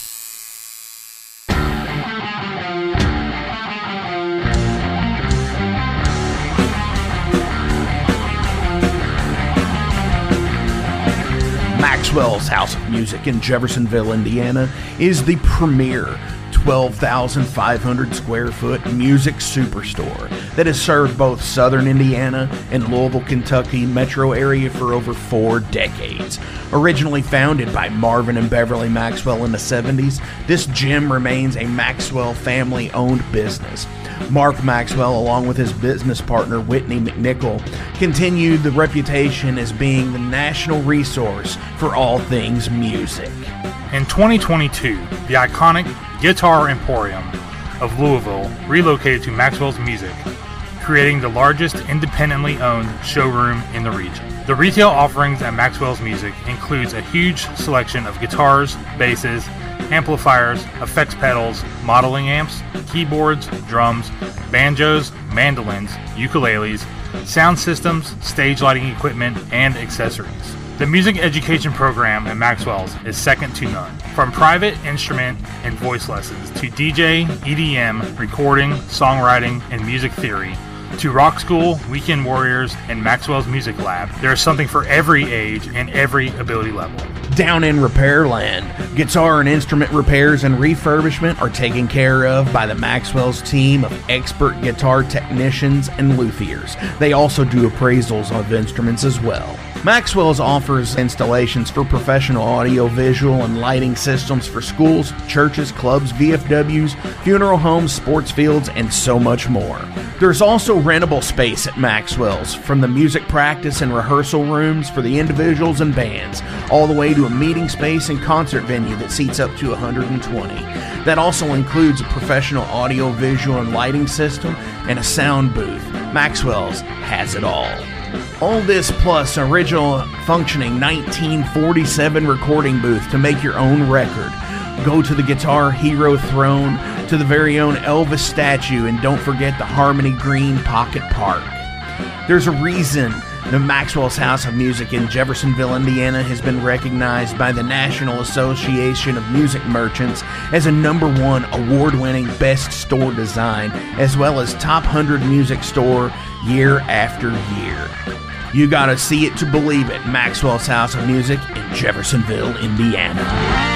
Maxwell's House of Music in Jeffersonville, Indiana is the premier twelve thousand five hundred square foot music superstore that has served both southern Indiana and Louisville, Kentucky metro area for over four decades. Originally founded by Marvin and Beverly Maxwell in the seventies, this gym remains a Maxwell family owned business. Mark Maxwell, along with his business partner Whitney McNichol, continued the reputation as being the national resource for all things music. In twenty twenty-two, the iconic Guitar Emporium of Louisville relocated to Maxwell's Music, creating the largest independently owned showroom in the region. The retail offerings at Maxwell's Music includes a huge selection of guitars, basses, amplifiers, effects pedals, modeling amps, keyboards, drums, banjos, mandolins, ukuleles, sound systems, stage lighting equipment, and accessories. The music education program at Maxwell's is second to none. From private instrument and voice lessons to D J, E D M, recording, songwriting, and music theory, to Rock School, Weekend Warriors, and Maxwell's Music Lab, there is something for every age and every ability level. Down in Repairland, guitar and instrument repairs and refurbishment are taken care of by the Maxwell's team of expert guitar technicians and luthiers. They also do appraisals of instruments as well. Maxwell's offers installations for professional audio, visual, and lighting systems for schools, churches, clubs, V F Ws, funeral homes, sports fields, and so much more. There's also rentable space at Maxwell's, from the music practice and rehearsal rooms for the individuals and bands, all the way to a meeting space and concert venue that seats up to one hundred twenty. That also includes a professional audio, visual, and lighting system, and a sound booth. Maxwell's has it all. All this plus original functioning nineteen forty-seven recording booth to make your own record. Go to the Guitar Hero Throne, to the very own Elvis statue, and don't forget the Harmony Green Pocket Park. There's a reason the Maxwell's House of Music in Jeffersonville, Indiana has been recognized by the National Association of Music Merchants as a number one award-winning best store design, as well as top one hundred music store year after year. You gotta see it to believe it. Maxwell's House of Music in Jeffersonville, Indiana.